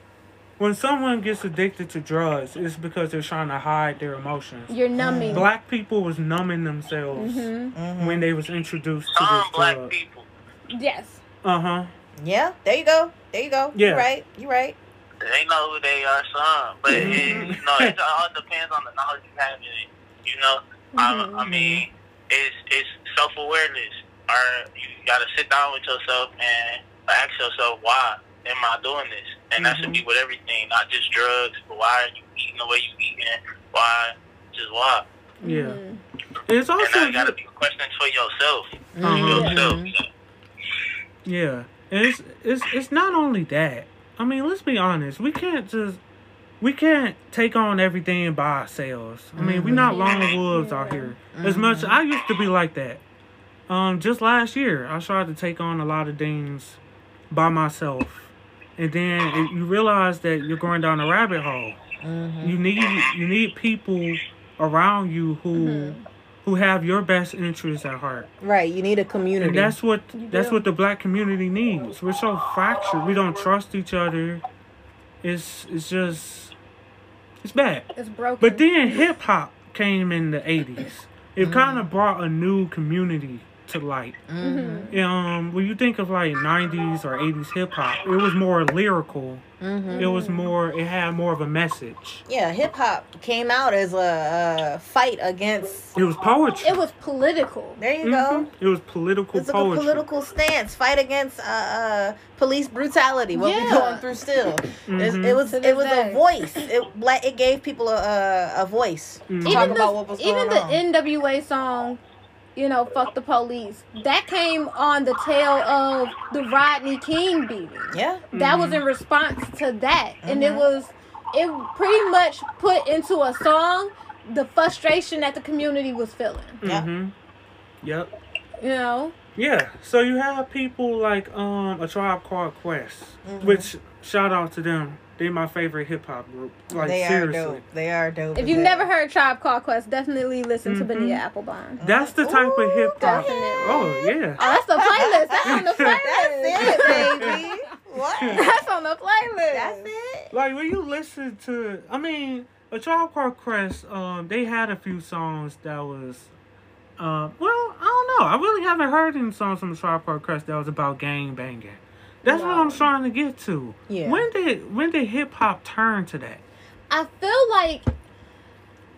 When someone gets addicted to drugs, it's because they're trying to hide their emotions. You're numbing. Black people was numbing themselves mm-hmm. Mm-hmm. when they was introduced to this drug. Black people. Yes. Uh-huh. Yeah, there you go. There you go. Yeah. You're right. You're right. They know who they are, some. But, mm-hmm. it, you know, it all depends on the knowledge you have in it. You know? Mm-hmm. I, I mean, it's, it's self-awareness. Or you got to sit down with yourself and ask yourself, why am I doing this? And that should be with everything, not just drugs, but why are you eating the way you eating? Why? Just why? Yeah. Mm-hmm. It's also... And you gotta be questions for yourself. Uh-huh. Yourself. Yeah. yeah. And it's, it's, it's not only that. I mean, let's be honest. We can't just... We can't take on everything by ourselves. I mean, mm-hmm. we're not lone wolves yeah. out here. Mm-hmm. As much... I used to be like that. Um, just last year, I tried to take on a lot of things by myself. And then it, you realize that you're going down a rabbit hole. Mm-hmm. You need you need people around you who mm-hmm. who have your best interests at heart. Right. You need a community. And that's what that's what the black community needs. We're so fractured. We don't trust each other. It's it's just it's bad. It's broken. But then hip hop came in the eighties. It mm-hmm. kind of brought a new community to light. Mm-hmm. Um, when you think of like nineties or eighties hip hop, it was more lyrical. Mm-hmm. It was more. It had more of a message. Yeah, hip hop came out as a, a fight against. It was poetry. It was political. There you mm-hmm. go. It was political. It's poetry. A political stance. Fight against uh, uh, police brutality. What yeah. we're going through still. Mm-hmm. It, it was. It was a voice. It like it gave people a a voice. Mm-hmm. Talk even about the, what was going on. Even the N W A song. You know, fuck the police. That came on the tail of the Rodney King beating. Yeah. Mm-hmm. That was in response to that. Mm-hmm. And it was, it pretty much put into a song the frustration that the community was feeling. Mm-hmm. Yep. Yep. You know? Yeah. So you have people like um, A Tribe Called Quest, mm-hmm. which, shout out to them. They my favorite hip hop group. Like they seriously. Are dope. They are dope. If you've that. never heard Tribe Called Quest, definitely listen mm-hmm. to Bonita Applebaum. That's the type Ooh, of hip hop. Oh yeah. Oh, that's the playlist. That's on the playlist. That's it, baby. What? That's on the playlist. That's it. Like when you listen to, I mean, A Tribe Called Quest. Um, they had a few songs that was, uh, well, I don't know. I really haven't heard any songs from A Tribe Called Quest that was about gang banging. That's wow. what I'm trying to get to. Yeah. When did when did hip hop turn to that? I feel like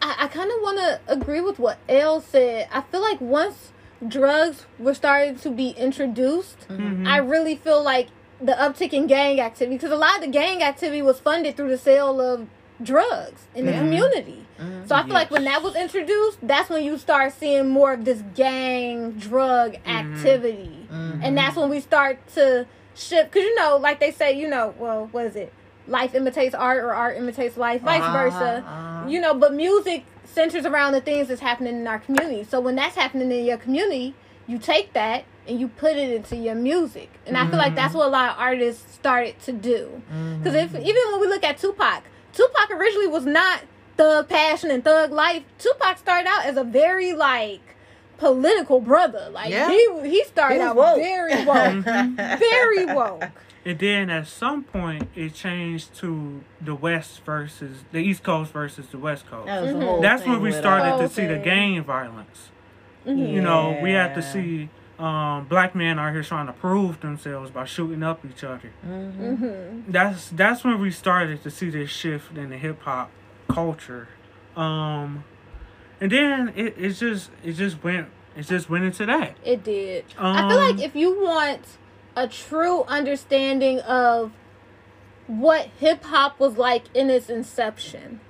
I, I kind of want to agree with what Elle said. I feel like once drugs were started to be introduced, mm-hmm. I really feel like the uptick in gang activity, because a lot of the gang activity was funded through the sale of drugs in the mm-hmm. community. Mm-hmm. So I feel yes. like when that was introduced, that's when you start seeing more of this gang drug mm-hmm. activity, mm-hmm. and that's when we start to ship, because you know, like they say, you know, well, what is it? Life imitates art, or art imitates life, vice uh, versa. Uh, you know, but music centers around the things that's happening in our community. So when that's happening in your community, you take that and you put it into your music. And mm-hmm. I feel like that's what a lot of artists started to do. Because mm-hmm. if even when we look at Tupac, Tupac originally was not thug passion and thug life. Tupac started out as a very like political brother. Like, yeah. he he started he out woke. very woke. Very woke. And then at some point, it changed to the West versus... the East Coast versus the West Coast. That was the whole That's when we started to see thing. the gang violence. Mm-hmm. You yeah. know, we had to see... Um, black men are here trying to prove themselves by shooting up each other. Mm-hmm. Mm-hmm. That's that's when we started to see this shift in the hip hop culture, um, and then it it just it just went it just went into that. It did. Um, I feel like if you want a true understanding of what hip hop was like in its inception,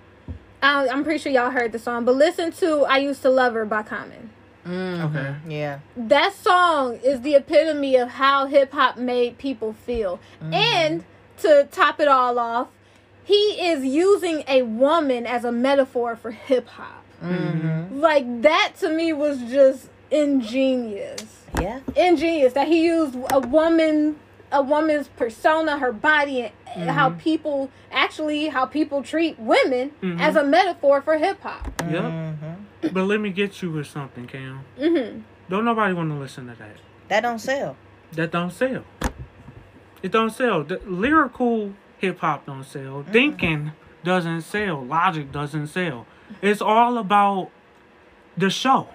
I, I'm pretty sure y'all heard the song, but listen to "I Used to Love Her" by Common. Mm-hmm. Okay. Yeah. That song is the epitome of how hip hop made people feel. Mm-hmm. And to top it all off, he is using a woman as a metaphor for hip hop. Mm-hmm. Like, that to me was just ingenious. Yeah. Ingenious that he used a woman, a woman's persona, her body, and mm-hmm. how people actually how people treat women mm-hmm. as a metaphor for hip hop. Mm-hmm. Yep. But let me get you with something, Cam. Mm-hmm. Don't nobody want to listen to that. That don't sell. That don't sell. It don't sell. The lyrical hip-hop don't sell. Mm-hmm. Thinking doesn't sell. Logic doesn't sell. It's all about the show.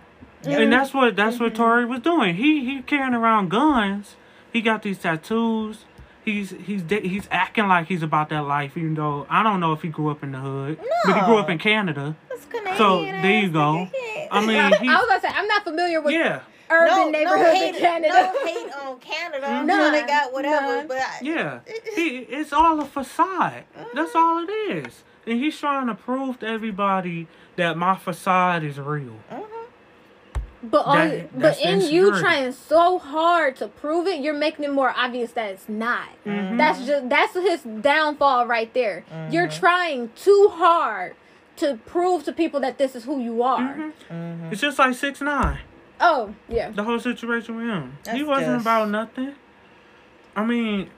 Mm-hmm. And that's what that's mm-hmm. what Tory was doing. He he carrying around guns. He got these tattoos. He's he's he's acting like he's about that life, even though I don't know if he grew up in the hood. No. But he grew up in Canada. Canadian so there you go. I mean, I was gonna say I'm not familiar with yeah. urban no, neighborhoods no hate, in Canada. No hate on Canada. No, they got whatever. None. But I, yeah, he, it's all a facade. That's all it is. And he's trying to prove to everybody that my facade is real. Mm-hmm. But that, you, but in you trying so hard to prove it, you're making it more obvious that it's not. Mm-hmm. That's just that's his downfall right there. Mm-hmm. You're trying too hard to prove to people that this is who you are. Mm-hmm. Mm-hmm. It's just like six nine. Oh, yeah. The whole situation with him. That's he wasn't just... about nothing. I mean,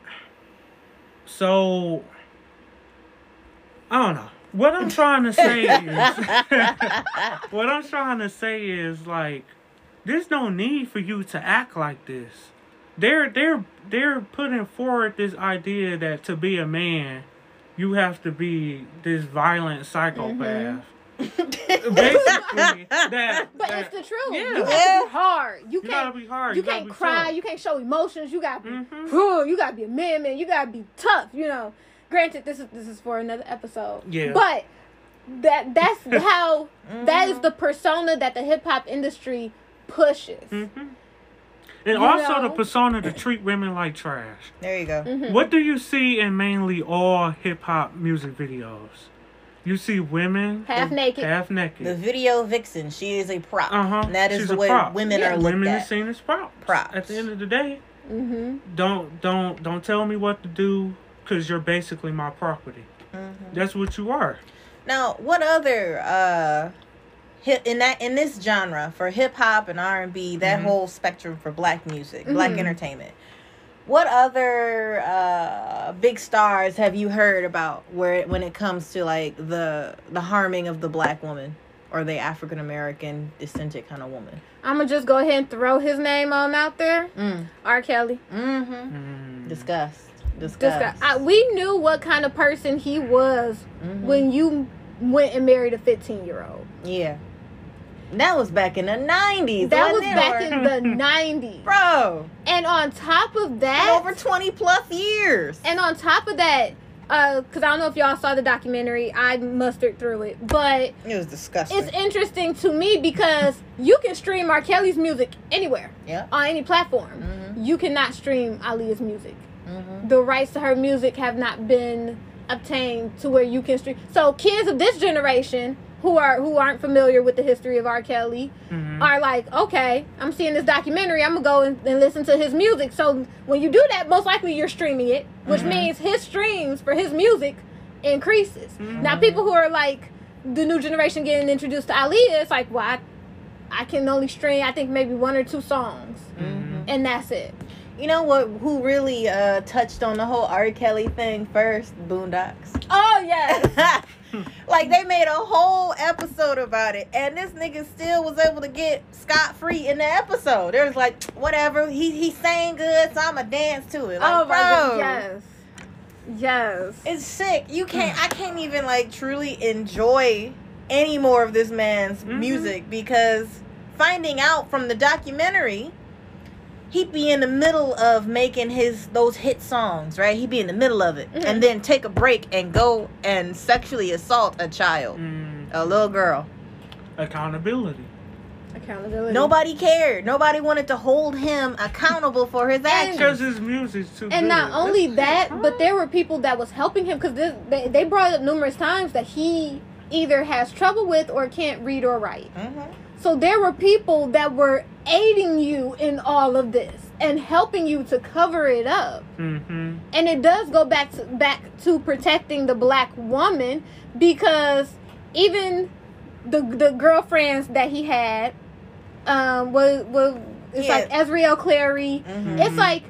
so, I don't know. What I'm trying to say is, what I'm trying to say is, like, there's no need for you to act like this. They're, they're, they're putting forward this idea that to be a man, you have to be this violent psychopath. Mm-hmm. Basically, that, but that, it's the truth. Yeah. You gotta be hard. You, you can't, gotta be hard. You, you can't cry. Tough. You can't show emotions. You gotta be. Mm-hmm. You gotta be a man, man. You gotta be tough. You know. Granted, this is this is for another episode. Yeah. But that that's how mm-hmm. that is the persona that the hip hop industry pushes. Mm-hmm. And you also know? the persona to treat women like trash. There you go. Mm-hmm. What do you see in mainly all hip-hop music videos? You see women... Half naked. Half naked. The video vixen. She is a prop. Uh-huh. And that is She's the way women yeah. are looked women at. Women are seen as props. Props. At the end of the day, mm-hmm. don't, don't, don't tell me what to do because you're basically my property. Mm-hmm. That's what you are. Now, what other... Uh... in that in this genre for hip hop and R and B, that mm-hmm. whole spectrum for black music, mm-hmm. black entertainment. What other uh, big stars have you heard about where it, when it comes to like the the harming of the black woman or the African American descendant kind of woman? I'm gonna just go ahead and throw his name on out there. Mm. R. Kelly. Mm-hmm. Mm. Disgust. Disgust. Disgust. I, we knew what kind of person he was mm-hmm. when you went and married a fifteen year old. Yeah. That was back in the nineties. That was back in the nineties. Bro. And on top of that... over twenty plus years. And on top of that, because uh, I don't know if y'all saw the documentary. I mustered through it. But... it was disgusting. It's interesting to me because you can stream R. Kelly's music anywhere. Yeah. On any platform. Mm-hmm. You cannot stream Aaliyah's music. Mm-hmm. The rights to her music have not been obtained to where you can stream. So kids of this generation... who are who aren't familiar with the history of R. Kelly mm-hmm. are like, okay, I'm seeing this documentary, I'm gonna go and, and listen to his music. So when you do that, most likely you're streaming it, which mm-hmm. means his streams for his music increases. Mm-hmm. Now people who are like the new generation getting introduced to Aaliyah, it's like, well, I, I can only stream I think maybe one or two songs, mm-hmm. and that's it. You know what? Who really uh, touched on the whole R. Kelly thing first? Boondocks. Oh yes. Like Like, they made a whole episode about it, and this nigga still was able to get scot-free in the episode. There was like, whatever, he he sang good, so I'ma dance to it. Like, oh my God, yes. Yes. It's sick. You can't, I can't even like truly enjoy any more of this man's mm-hmm. music, because finding out from the documentary, he'd be in the middle of making his those hit songs, right? He'd be in the middle of it, mm-hmm. and then take a break and go and sexually assault a child, mm. a little girl. Accountability. Accountability. Nobody cared. Nobody wanted to hold him accountable for his actions. Because his music's too. And good. Not only That's that, but there were people that was helping him, because they they brought up numerous times that he either has trouble with or can't read or write. Mm-hmm. So there were people that were aiding you in all of this and helping you to cover it up. Mm-hmm. And it does go back to, back to protecting the black woman, because even the the girlfriends that he had um, was, was it's yeah. like Ezreal Clary. Mm-hmm. It's like,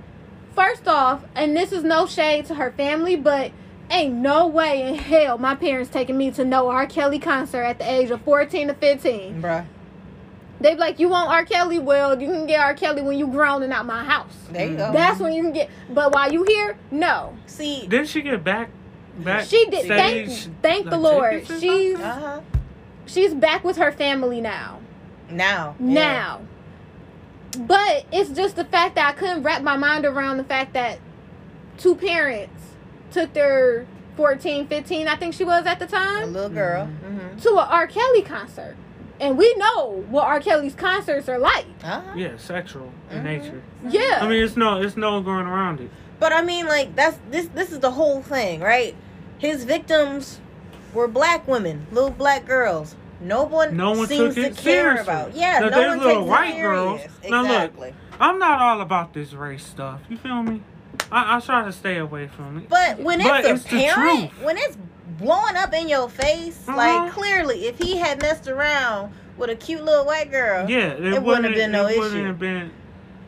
first off, and this is no shade to her family, but ain't no way in hell my parents taking me to no R. Kelly concert at the age of fourteen to fifteen. Bruh. They be like, you want R. Kelly? Well, you can get R. Kelly when you grown and out my house. There you go. That's when you can get. But while you here, no. See, didn't she get back? Back. She did. Thank, thank like, the Lord. She's uh-huh. she's back with her family now. Now. Now. Yeah. But it's just the fact that I couldn't wrap my mind around the fact that two parents took their fourteen, fifteen, I think she was at the time, a little girl, mm-hmm. to an R. Kelly concert. And we know what R. Kelly's concerts are like. Uh-huh. Yeah, sexual in mm-hmm. nature. Yeah. I mean, it's no, it's no going around it. But I mean, like, that's this. This is the whole thing, right? His victims were black women, little black girls. No one, no one seems took it to care seriously. About. Yeah, now, no one little takes white it girls. Exactly. Now look, I'm not all about this race stuff. You feel me? I, I try to stay away from it. But when it's but a it's parent, when it's blowing up in your face, uh-huh. like, clearly, if he had messed around with a cute little white girl, yeah, it, it wouldn't have been no it issue. It wouldn't have been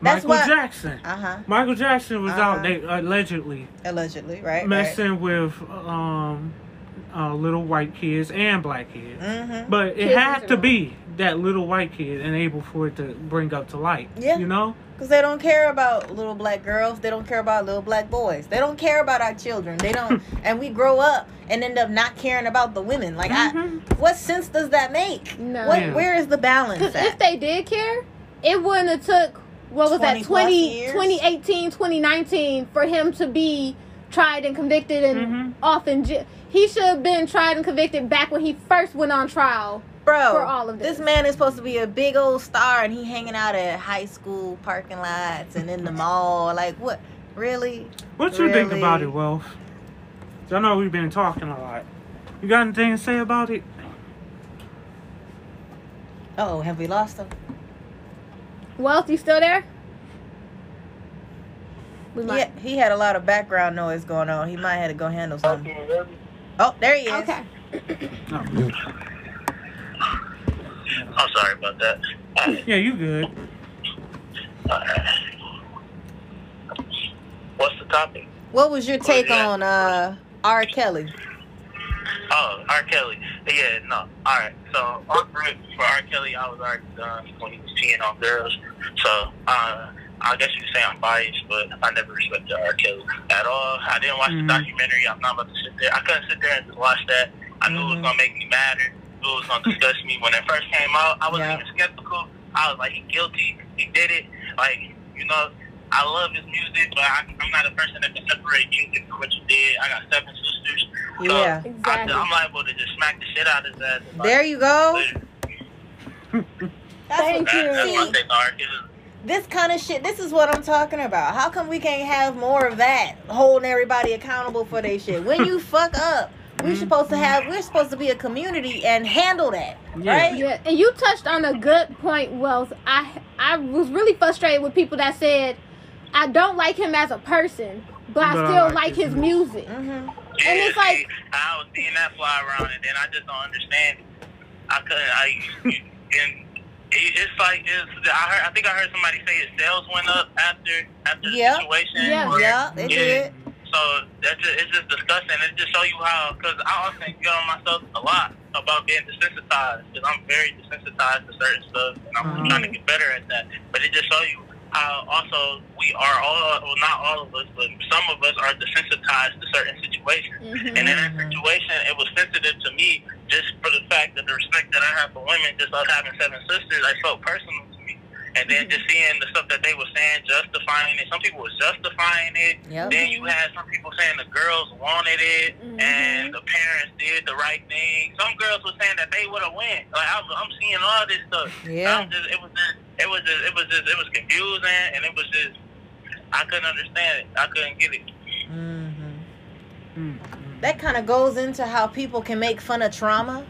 Michael That's why, Jackson. Uh-huh. Michael Jackson was uh-huh. out there, allegedly. Allegedly, right. Messing right. with um, uh, little white kids and black kids. Mm-hmm. But it kids had to be that little white kid and able for it to bring up to light. Yeah. You know? Because they don't care about little black girls. They don't care about little black boys. They don't care about our children. They don't. And we grow up and end up not caring about the women. Like, mm-hmm. I, what sense does that make? No. What, yeah. Where is the balance? Because if they did care, it wouldn't have took, what was that, twenty, twenty eighteen, twenty nineteen for him to be tried and convicted and mm-hmm. off in jail. He should have been tried and convicted back when he first went on trial. Bro, for all of this. This man is supposed to be a big old star, and he hanging out at high school parking lots and in the mall. Like, what? Really? What you really? Think about it, Wolf? I know we've been talking a lot. You got anything to say about it? Oh, have we lost him? Wolf, you still there? We might. Yeah, he had a lot of background noise going on. He might have to go handle something. Oh, there he is. Okay. Oh. I'm sorry about that. Yeah, you good. Alright. What's the topic? What was your take was on uh, R. Kelly? Oh, R. Kelly. Yeah, no. Alright, so for R. Kelly, I was already done when he was peeing on girls. So, uh, I guess you could say I'm biased, but I never respected R. Kelly at all. I didn't watch mm-hmm. the documentary. I'm not about to sit there. I couldn't sit there and just watch that. I knew mm-hmm. it was going to make me madder. It was gonna discuss me when it first came out. I wasn't yeah. even skeptical. I was like, he guilty. He did it. Like, you know, I love his music, but I, I'm not a person that can separate music from what you did. I got seven sisters. So yeah, exactly. I, I'm liable to just smack the shit out of his ass. There you go. Thank that, you. That's this kind of shit. This is what I'm talking about. How come we can't have more of that? Holding everybody accountable for their shit. When you fuck up. We're supposed to have, we're supposed to be a community and handle that, yeah. right? Yeah. And you touched on a good point, Wells. I I was really frustrated with people that said, I don't like him as a person, but, but I still I like, like his music. music. Mm-hmm. Yeah, and it's like... I was seeing that fly around, and then I just don't understand it. I couldn't, I, and it, it's like, it's, I, heard, I think I heard somebody say his sales went up after, after yep. the situation. Yeah, yeah, it did. So that's just, it's just disgusting. It just show you how, because I often get on myself a lot about being desensitized, because I'm very desensitized to certain stuff, and I'm mm-hmm. trying to get better at that. But it just show you how also we are all, well, not all of us, but some of us are desensitized to certain situations. Mm-hmm. And in that situation, it was sensitive to me just for the fact that the respect that I have for women, just us having seven sisters, I felt personal. And then just seeing the stuff that they were saying, justifying it. Some people were justifying it. Yep. Then you had some people saying the girls wanted it, mm-hmm. and the parents did the right thing. Some girls were saying that they would have went. Like I was, I'm seeing all this stuff. Yeah. I'm just, it was just, it was just, it was just, it was confusing, and it was just, I couldn't understand it. I couldn't get it. Mm-hmm. Mm-hmm. That kind of goes into how people can make fun of trauma.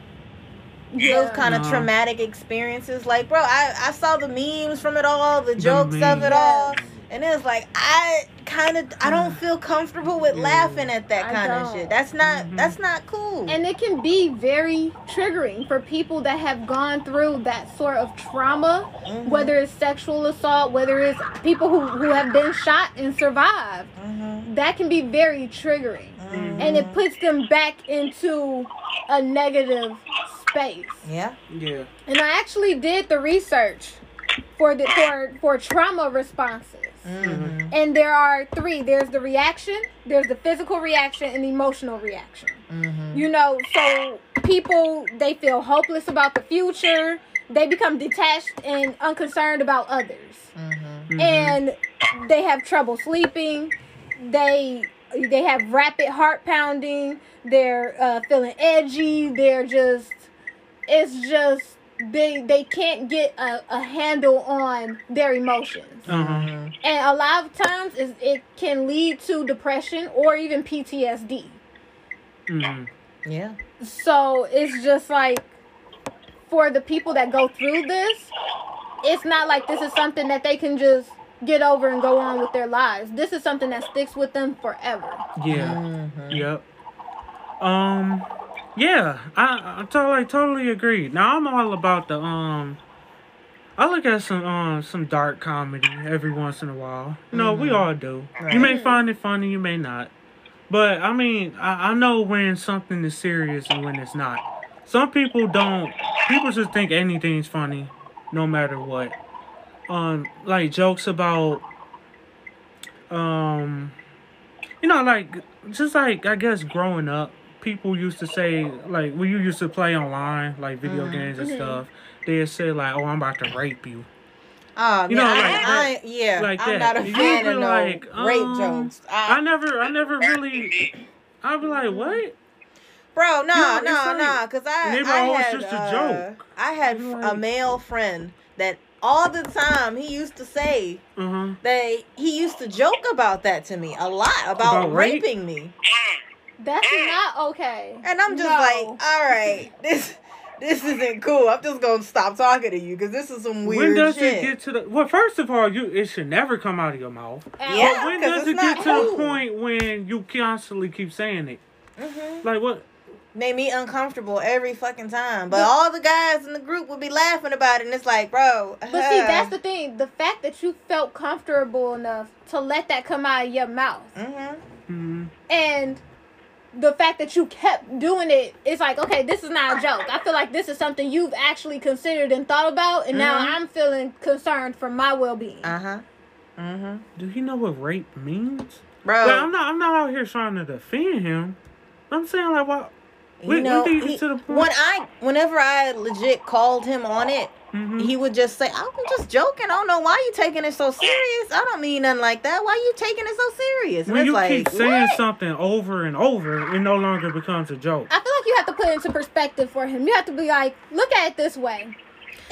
Yeah. Those kind of no. traumatic experiences. Like, bro, I, I saw the memes from it all, the jokes the of it all. And it was like, I kind of, I don't feel comfortable with yeah. laughing at that kind of shit. That's not, mm-hmm. that's not cool. And it can be very triggering for people that have gone through that sort of trauma, mm-hmm. whether it's sexual assault, whether it's people who, who have been shot and survived. Mm-hmm. That can be very triggering. Mm-hmm. And it puts them back into a negative space. Yeah. Yeah. And I actually did the research for the for, for trauma responses. Mm-hmm. And there are three. There's the reaction, there's the physical reaction, and the emotional reaction. Mm-hmm. You know, so people, they feel hopeless about the future. They become detached and unconcerned about others. Mm-hmm. And they have trouble sleeping. They they have rapid heart pounding. They're uh, feeling edgy. They're just, it's just, They they can't get a, a handle on their emotions, uh-huh. and a lot of times is it can lead to depression or even P T S D. Mm. Yeah. So it's just like for the people that go through this, it's not like this is something that they can just get over and go on with their lives. This is something that sticks with them forever. Yeah. Mm-hmm. Yep. Um. Yeah, I I totally totally agree. Now I'm all about the um. I look at some um some dark comedy every once in a while. You know, mm-hmm. we all do. Right. You may find it funny, you may not. But I mean, I, I know when something is serious and when it's not. Some people don't. People just think anything's funny, no matter what. Um, like jokes about um, you know, like just like I guess growing up. People used to say, like, when you used to play online, like, video mm-hmm. games and mm-hmm. stuff, they'd say, like, oh, I'm about to rape you. Oh, you man, know, like, I, I, yeah, like I'm that. Not a fan of like, no um, rape jokes. I, I never, I never really, I'd be like, what? Bro, no, you know, no, like, no, because I, I had, just a joke. Uh, I had like, a male friend that all the time he used to say mm-hmm. that he used to joke about that to me a lot, about, about raping rape? me. That's not okay. And I'm just no. like, all right, this this isn't cool. I'm just gonna stop talking to you because this is some weird shit. When does shit. it get to the? Well, first of all, you it should never come out of your mouth. Yeah, but when does it get cool. to the point when you constantly keep saying it? Mm-hmm. Like what? Made me uncomfortable every fucking time. But all the guys in the group would be laughing about it, and it's like, bro. But huh. see, that's the thing. The fact that you felt comfortable enough to let that come out of your mouth, mm-hmm. Mm-hmm. and the fact that you kept doing it, it's like, okay, this is not a joke. I feel like this is something you've actually considered and thought about, and mm-hmm. now I'm feeling concerned for my well-being. Uh-huh. Uh-huh. Do he know what rape means? Bro. Like, I'm not I'm not out here trying to defend him. I'm saying, like, why? Well, you know, he, to the point? When I, whenever I legit called him on it, mm-hmm. he would just say, I'm just joking. I don't know why you taking it so serious. I don't mean nothing like that. Why you taking it so serious? And when it's you like, keep saying what? something over and over, it no longer becomes a joke. I feel like you have to put it into perspective for him. You have to be like, look at it this way.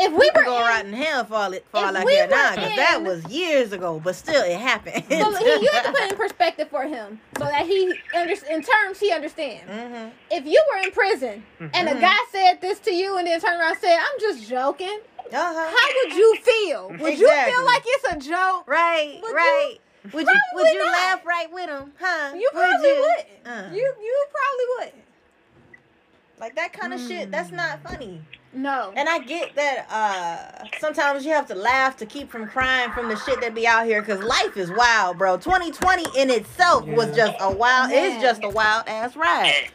If we, we were go in, right in hell for all, it, for all like we that now, because that was years ago, but still it happened. So he, you have to put it in perspective for him so that he, under, in terms he understands. Mm-hmm. If you were in prison mm-hmm. and a guy said this to you and then turned around and said, I'm just joking, uh-huh. how would you feel? Would exactly. you feel like it's a joke? Right, would right. You, would you Would you not. laugh right with him? Huh? You probably would. You? Would. Uh. you You probably would. Like, that kind of mm. shit, that's not funny. No. And I get that uh, sometimes you have to laugh to keep from crying from the shit that be out here, because life is wild, bro. twenty twenty in itself yeah. was just a wild, yeah. it's just a wild ass ride.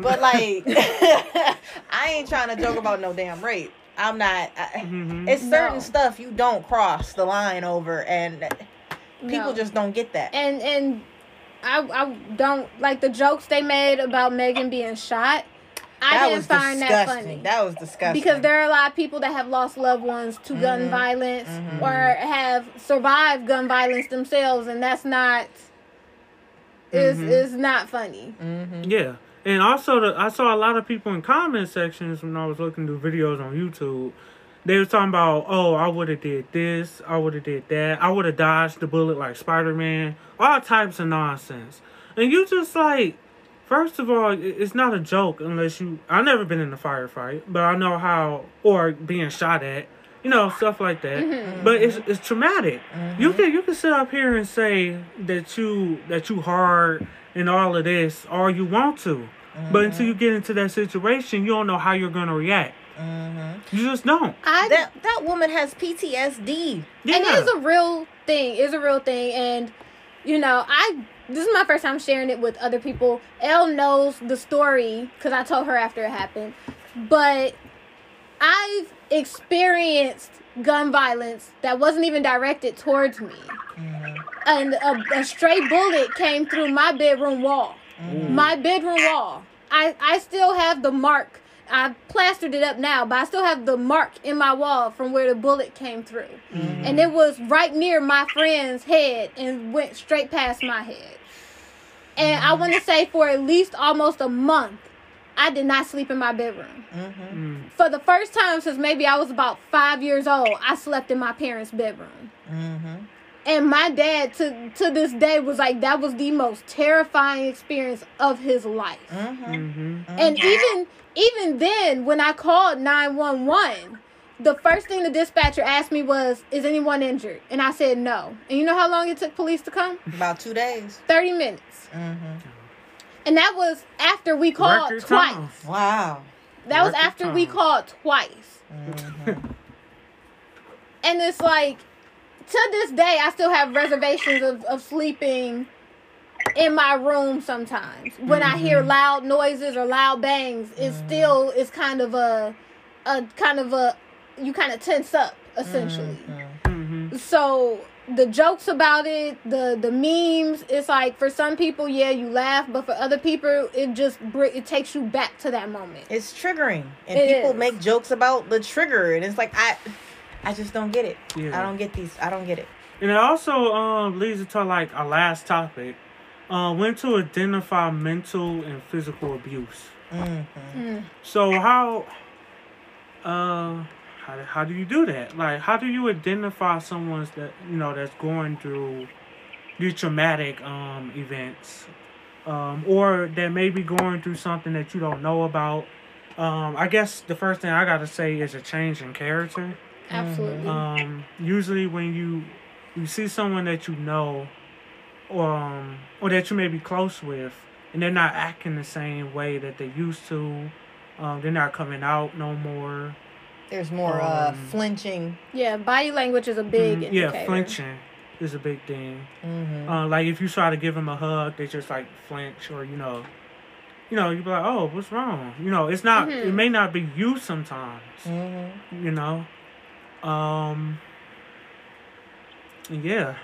But, like, I ain't trying to joke about no damn rape. I'm not. I, mm-hmm. It's certain no. stuff you don't cross the line over, and people no. just don't get that. And, and I, I don't, like, the jokes they made about Megan being shot. I that didn't was find disgusting. that funny. That was disgusting. Because there are a lot of people that have lost loved ones to mm-hmm. gun violence mm-hmm. or have survived gun violence themselves, and that's not is mm-hmm. is not funny. Mm-hmm. Yeah, and also the, I saw a lot of people in comment sections when I was looking through videos on YouTube. They was talking about, oh, I would have did this, I would have did that, I would have dodged the bullet like Spider-Man, all types of nonsense, and you just like. First of all, it's not a joke unless you... I've never been in a firefight, but I know how... Or being shot at. You know, stuff like that. Mm-hmm. But it's it's traumatic. Mm-hmm. You can you can sit up here and say that you that you hard and all of this all you want to. Mm-hmm. But until you get into that situation, you don't know how you're going to react. Mm-hmm. You just don't. I, that, that woman has P T S D. Yeah. And it is a real thing. It's a real thing. And, you know, I... This is my first time sharing it with other people. Elle knows the story because I told her after it happened. But I've experienced gun violence that wasn't even directed towards me. Mm-hmm. And a, a stray bullet came through my bedroom wall. Mm-hmm. My bedroom wall. I, I still have the mark. I plastered it up now, but I still have the mark in my wall from where the bullet came through. Mm-hmm. And it was right near my friend's head and went straight past my head. And I want to say for at least almost a month, I did not sleep in my bedroom. Mm-hmm. For the first time since maybe I was about five years old, I slept in my parents' bedroom. Mm-hmm. And my dad, to to this day, was like, that was the most terrifying experience of his life. Mm-hmm. Mm-hmm. And even even then, when I called nine one one, the first thing the dispatcher asked me was, is anyone injured? And I said no. And you know how long it took police to come? About two days. thirty minutes. Mm-hmm. And that was after we called Record twice. Time. Wow. That Record was after time. we called twice. Mm-hmm. And it's like... To this day, I still have reservations of, of sleeping in my room sometimes. When mm-hmm. I hear loud noises or loud bangs, it mm-hmm. still is kind of a, a kind of a, you kind of tense up, essentially. Mm-hmm. So the jokes about it, the, the memes, it's like for some people, yeah, you laugh, but for other people, it just, it takes you back to that moment. It's triggering. And it people is. make jokes about the trigger. And it's like, I... I just don't get it. Yeah. I don't get these. I don't get it. And it also um, leads into, like, our last topic. Uh, when to identify mental and physical abuse. Mm-hmm. Mm. So how, uh, how how do you do that? Like, how do you identify someone's that, you know, that's going through these traumatic um, events um, or that may be going through something that you don't know about? Um, I guess the first thing I got to say is a change in character. Absolutely. Um, usually when you you see someone that you know or, um, or that you may be close with and they're not acting the same way that they used to, um, they're not coming out no more. There's more um, uh, flinching. Yeah, body language is a big mm, indicator. Yeah, flinching is a big thing. Mm-hmm. Uh, like if you try to give them a hug, they just like flinch or, you know, you know, you be like, oh, what's wrong? You know, it's not, mm-hmm. it may not be you sometimes, mm-hmm. you know. Um. Yeah.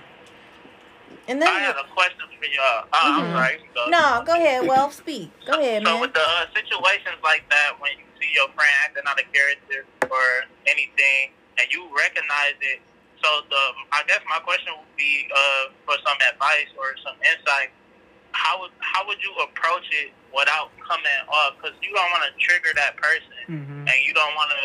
And then I have a question for y'all. Uh, mm-hmm. I'm sorry. Go. No, go ahead. Well, speak. Go ahead, so man. So with the uh, situations like that, when you see your friend acting out of character or anything, and you recognize it, so the I guess my question would be uh for some advice or some insight. How would how would you approach it without coming off? Because you don't want to trigger that person, mm-hmm. and you don't want to.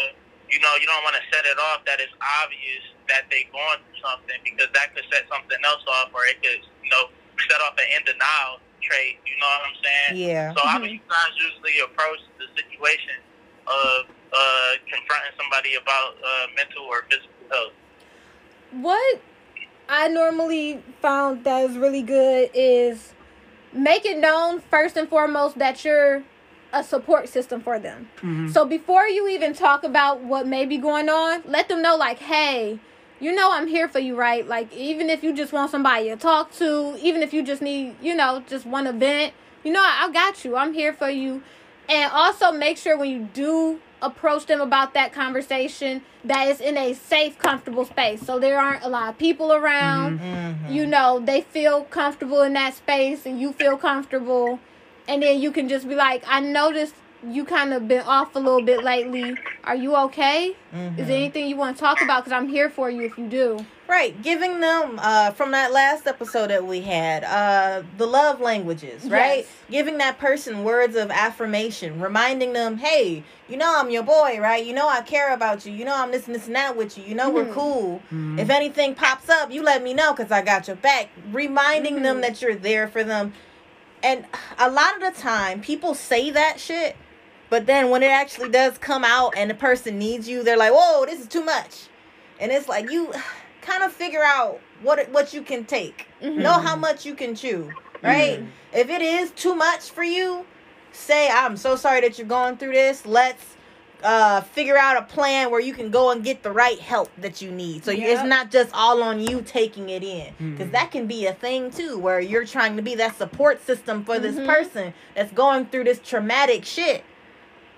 You know, you don't want to set it off that it's obvious that they're going through something because that could set something else off or it could, you know, set off an in-denial trait. You know what I'm saying? Yeah. So mm-hmm. I would sometimes usually approach the situation of uh, confronting somebody about uh, mental or physical health. What I normally found that is really good is make it known, first and foremost, that you're a support system for them. Mm-hmm. So before you even talk about what may be going on, let them know, like, hey, you know I'm here for you, right? Like, even if you just want somebody to talk to, even if you just need, you know, just one event, you know, I, I got you. I'm here for you. And also make sure when you do approach them about that conversation, that it's in a safe, comfortable space. So there aren't a lot of people around. Mm-hmm. You know, they feel comfortable in that space and you feel comfortable. And then you can just be like, I noticed you kind of been off a little bit lately. Are you okay? Mm-hmm. Is there anything you want to talk about? Because I'm here for you if you do. Right. Giving them, uh, from that last episode that we had, uh, the love languages, right? Yes. Giving that person words of affirmation, reminding them, hey, you know I'm your boy, right? You know I care about you. You know I'm this and this and that with you. You know mm-hmm. we're cool. Mm-hmm. If anything pops up, you let me know because I got your back. Reminding mm-hmm. them that you're there for them. And a lot of the time, people say that shit. But then when it actually does come out and the person needs you, they're like, whoa, this is too much. And it's like you kind of figure out what what you can take. Mm-hmm. Know how much you can chew, right? Mm-hmm. If it is too much for you, say, I'm so sorry that you're going through this. Let's uh, figure out a plan where you can go and get the right help that you need. So yep. it's not just all on you taking it in. Because mm-hmm. that can be a thing, too, where you're trying to be that support system for mm-hmm. this person that's going through this traumatic shit.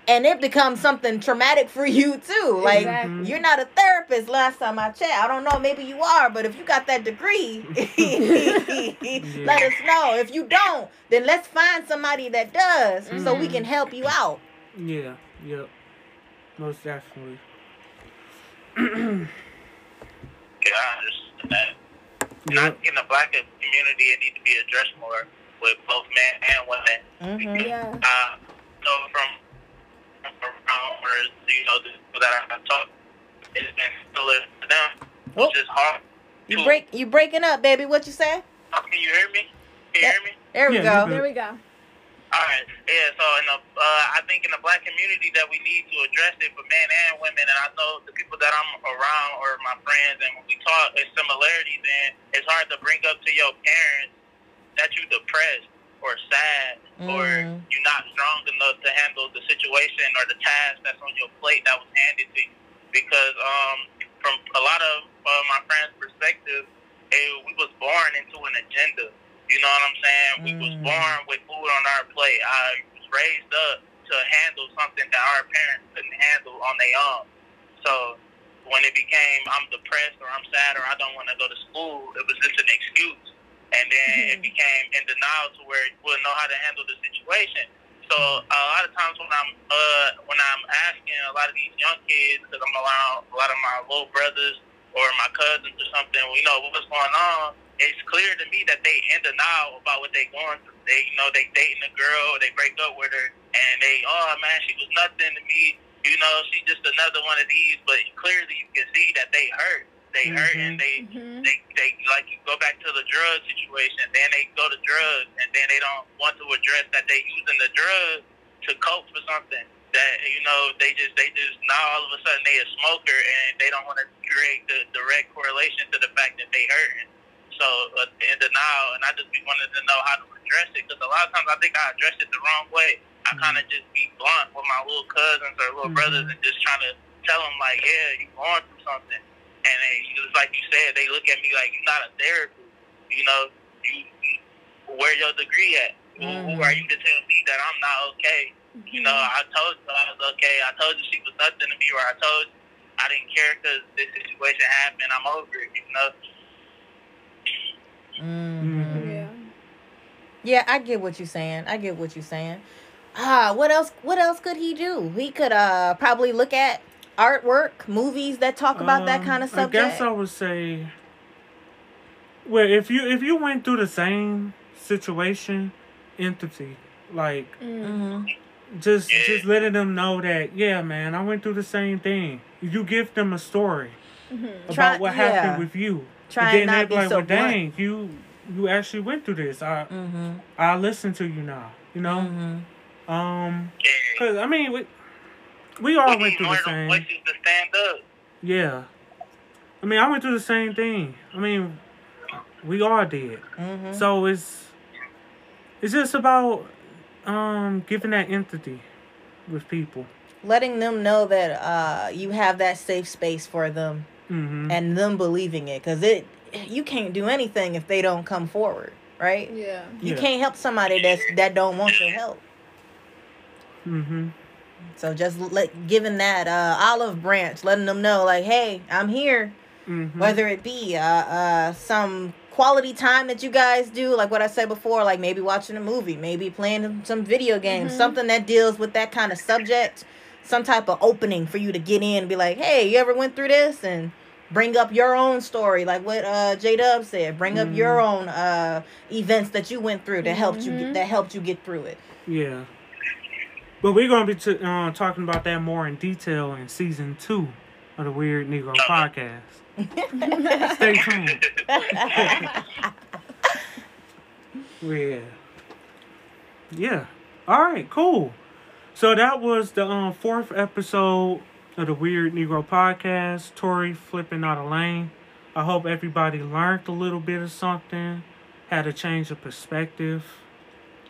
And it becomes something traumatic for you, too. Like, exactly. You're not a therapist last time I checked. I don't know. Maybe you are. But if you got that degree, yeah. let us know. If you don't, then let's find somebody that does mm-hmm. so we can help you out. Yeah. Yep. Most definitely. Yeah, just that. I think in the black community, it needs to be addressed more with both men and women. Mm-hmm. Because, yeah. Uh, so from... you know, the people that I talk, it's been still to them, which oh. is hard. You break, you breaking up, baby. What you say? Oh, can you hear me? Can you yeah. hear me? There we yeah, go. There we go. All right. Yeah. So, in the, uh, I think in the black community that we need to address it for men and women, and I know the people that I'm around or my friends, and when we talk, there's similarities, and it's hard to bring up to your parents that you depressed or sad, mm-hmm. or you're not strong enough to handle the situation or the task that's on your plate that was handed to you. Because um, from a lot of uh, my friends' perspective, it, we was born into an agenda. You know what I'm saying? Mm-hmm. We was born with food on our plate. I was raised up to handle something that our parents couldn't handle on their own. So when it became I'm depressed or I'm sad or I don't want to go to school, it was just an excuse. And then mm-hmm. it became in denial to where it wouldn't know how to handle the situation. So a lot of times when I'm uh, when I'm asking a lot of these young kids, because I'm around a lot of my little brothers or my cousins or something, well, you know, what's going on, it's clear to me that they in denial about what they're going through. They, you know, they dating a girl, they break up with her, and they, oh, man, she was nothing to me. You know, she's just another one of these. But clearly you can see that they hurt. They mm-hmm. hurt and they, mm-hmm. they, they like you go back to the drug situation. Then they go to drugs and then they don't want to address that they using the drugs to cope for something. That, you know, they just, they just, now all of a sudden they a smoker and they don't want to create the direct correlation to the fact that they hurting. So uh, in denial, and I just be wanted to know how to address it because a lot of times I think I address it the wrong way. I kind of just be blunt with my little cousins or little mm-hmm. brothers and just trying to tell them like, yeah, you going through something. And it was like you said, they look at me like, you're not a therapist, you know, you, where your degree at? Mm-hmm. Who are you to tell me that I'm not okay? Mm-hmm. You know, I told you I was okay. I told you she was nothing to me, or I told you I didn't care because this situation happened. I'm over it, you know? Mm-hmm. Yeah. Yeah, I get what you're saying. I get what you're saying. Ah, what else, what else could he do? He could uh, probably look at artwork, movies that talk about um, that kind of subject. I guess I would say, well, if you if you went through the same situation, empathy, like mm-hmm. just just letting them know that, yeah, man, I went through the same thing. You give them a story mm-hmm. about Try, what happened yeah. with you. Try and then they'd be like, so well, dang, blunt. you you actually went through this. I mm-hmm. I listen to you now. You know, mm-hmm. um, because I mean. We, We all we went through the same. Voices to stand up. Yeah, I mean, I went through the same thing. I mean, we all did. Mm-hmm. So it's it's just about um giving that empathy with people. Letting them know that uh you have that safe space for them, mm-hmm. and them believing it, because it you can't do anything if they don't come forward, right? Yeah. You yeah. can't help somebody that's that don't want your help. Mm-hmm. So just let giving that uh, olive branch, letting them know, like, hey, I'm here. Mm-hmm. Whether it be uh, uh, some quality time that you guys do, like what I said before, like maybe watching a movie, maybe playing some video games, mm-hmm. something that deals with that kind of subject, some type of opening for you to get in and be like, hey, you ever went through this? And bring up your own story, like what uh, J-Dub said. Bring mm-hmm. up your own uh, events that you went through that mm-hmm. helped you that helped you get through it. Yeah. But we're going to be t- uh, talking about that more in detail in season two of the Weird Negro Podcast. Stay tuned. yeah. Yeah. All right, cool. So that was the um, fourth episode of the Weird Negro Podcast, Tory flipping out of lane. I hope everybody learned a little bit of something, had a change of perspective.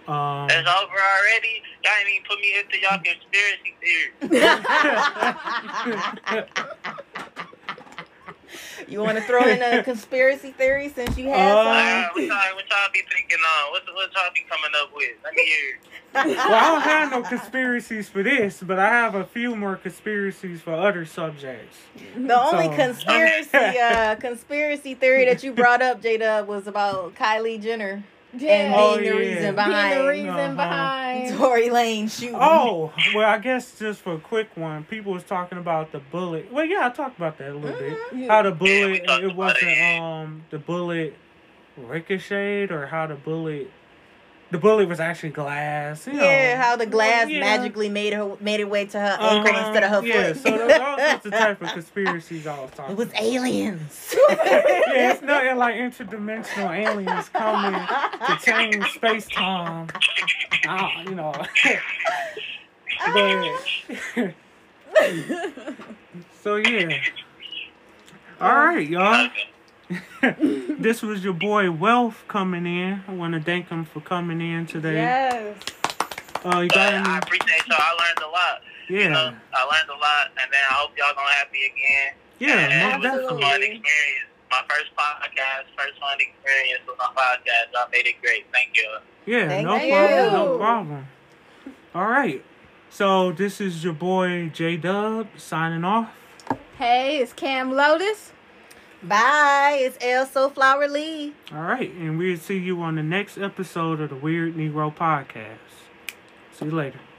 Um, it's over already. Y'all ain't even put me into y'all conspiracy theories. You want to throw in a conspiracy theory since you have um, some? Uh, what, y'all, what y'all be thinking on? What, what y'all be coming up with? Let me hear. Well, I don't have no conspiracies for this, but I have a few more conspiracies for other subjects. The only so. conspiracy uh, conspiracy theory that you brought up, J-Dub, was about Kylie Jenner. Yeah. And oh, being the yeah. reason behind, being the reason uh-huh. behind Tory Lanez shooting. Oh, well, I guess just for a quick one, people was talking about the bullet. Well, yeah, I talked about that a little mm-hmm. bit. Yeah. How the bullet, yeah, it wasn't it. um the bullet ricocheted, or how the bullet, the bullet was actually glass. You yeah, know. How the glass well, yeah. magically made her made it way to her uh-huh. ankle instead of her yeah, foot. Yeah, so that's the type of conspiracies I was talking about. It was about. aliens. Yeah, it's nothing like interdimensional aliens coming to change space time. Oh, you know. but, so yeah. All right, y'all. This was your boy Wealth coming in. I want to thank him for coming in today. Yes. Uh, you got uh, any... I appreciate y'all. I learned a lot. Yeah. You know, I learned a lot, and then I hope y'all gonna have me again. Yeah, most definitely. It was a fun experience. My first podcast, first fun experience with my podcast. I made it great. Thank you. Yeah, thank no you. problem. No problem. All right. So this is your boy J Dub signing off. Hey, it's Cam Lotus. Bye. It's El So Flower Lee. All right. And we'll see you on the next episode of the Weird Negro Podcast. See you later.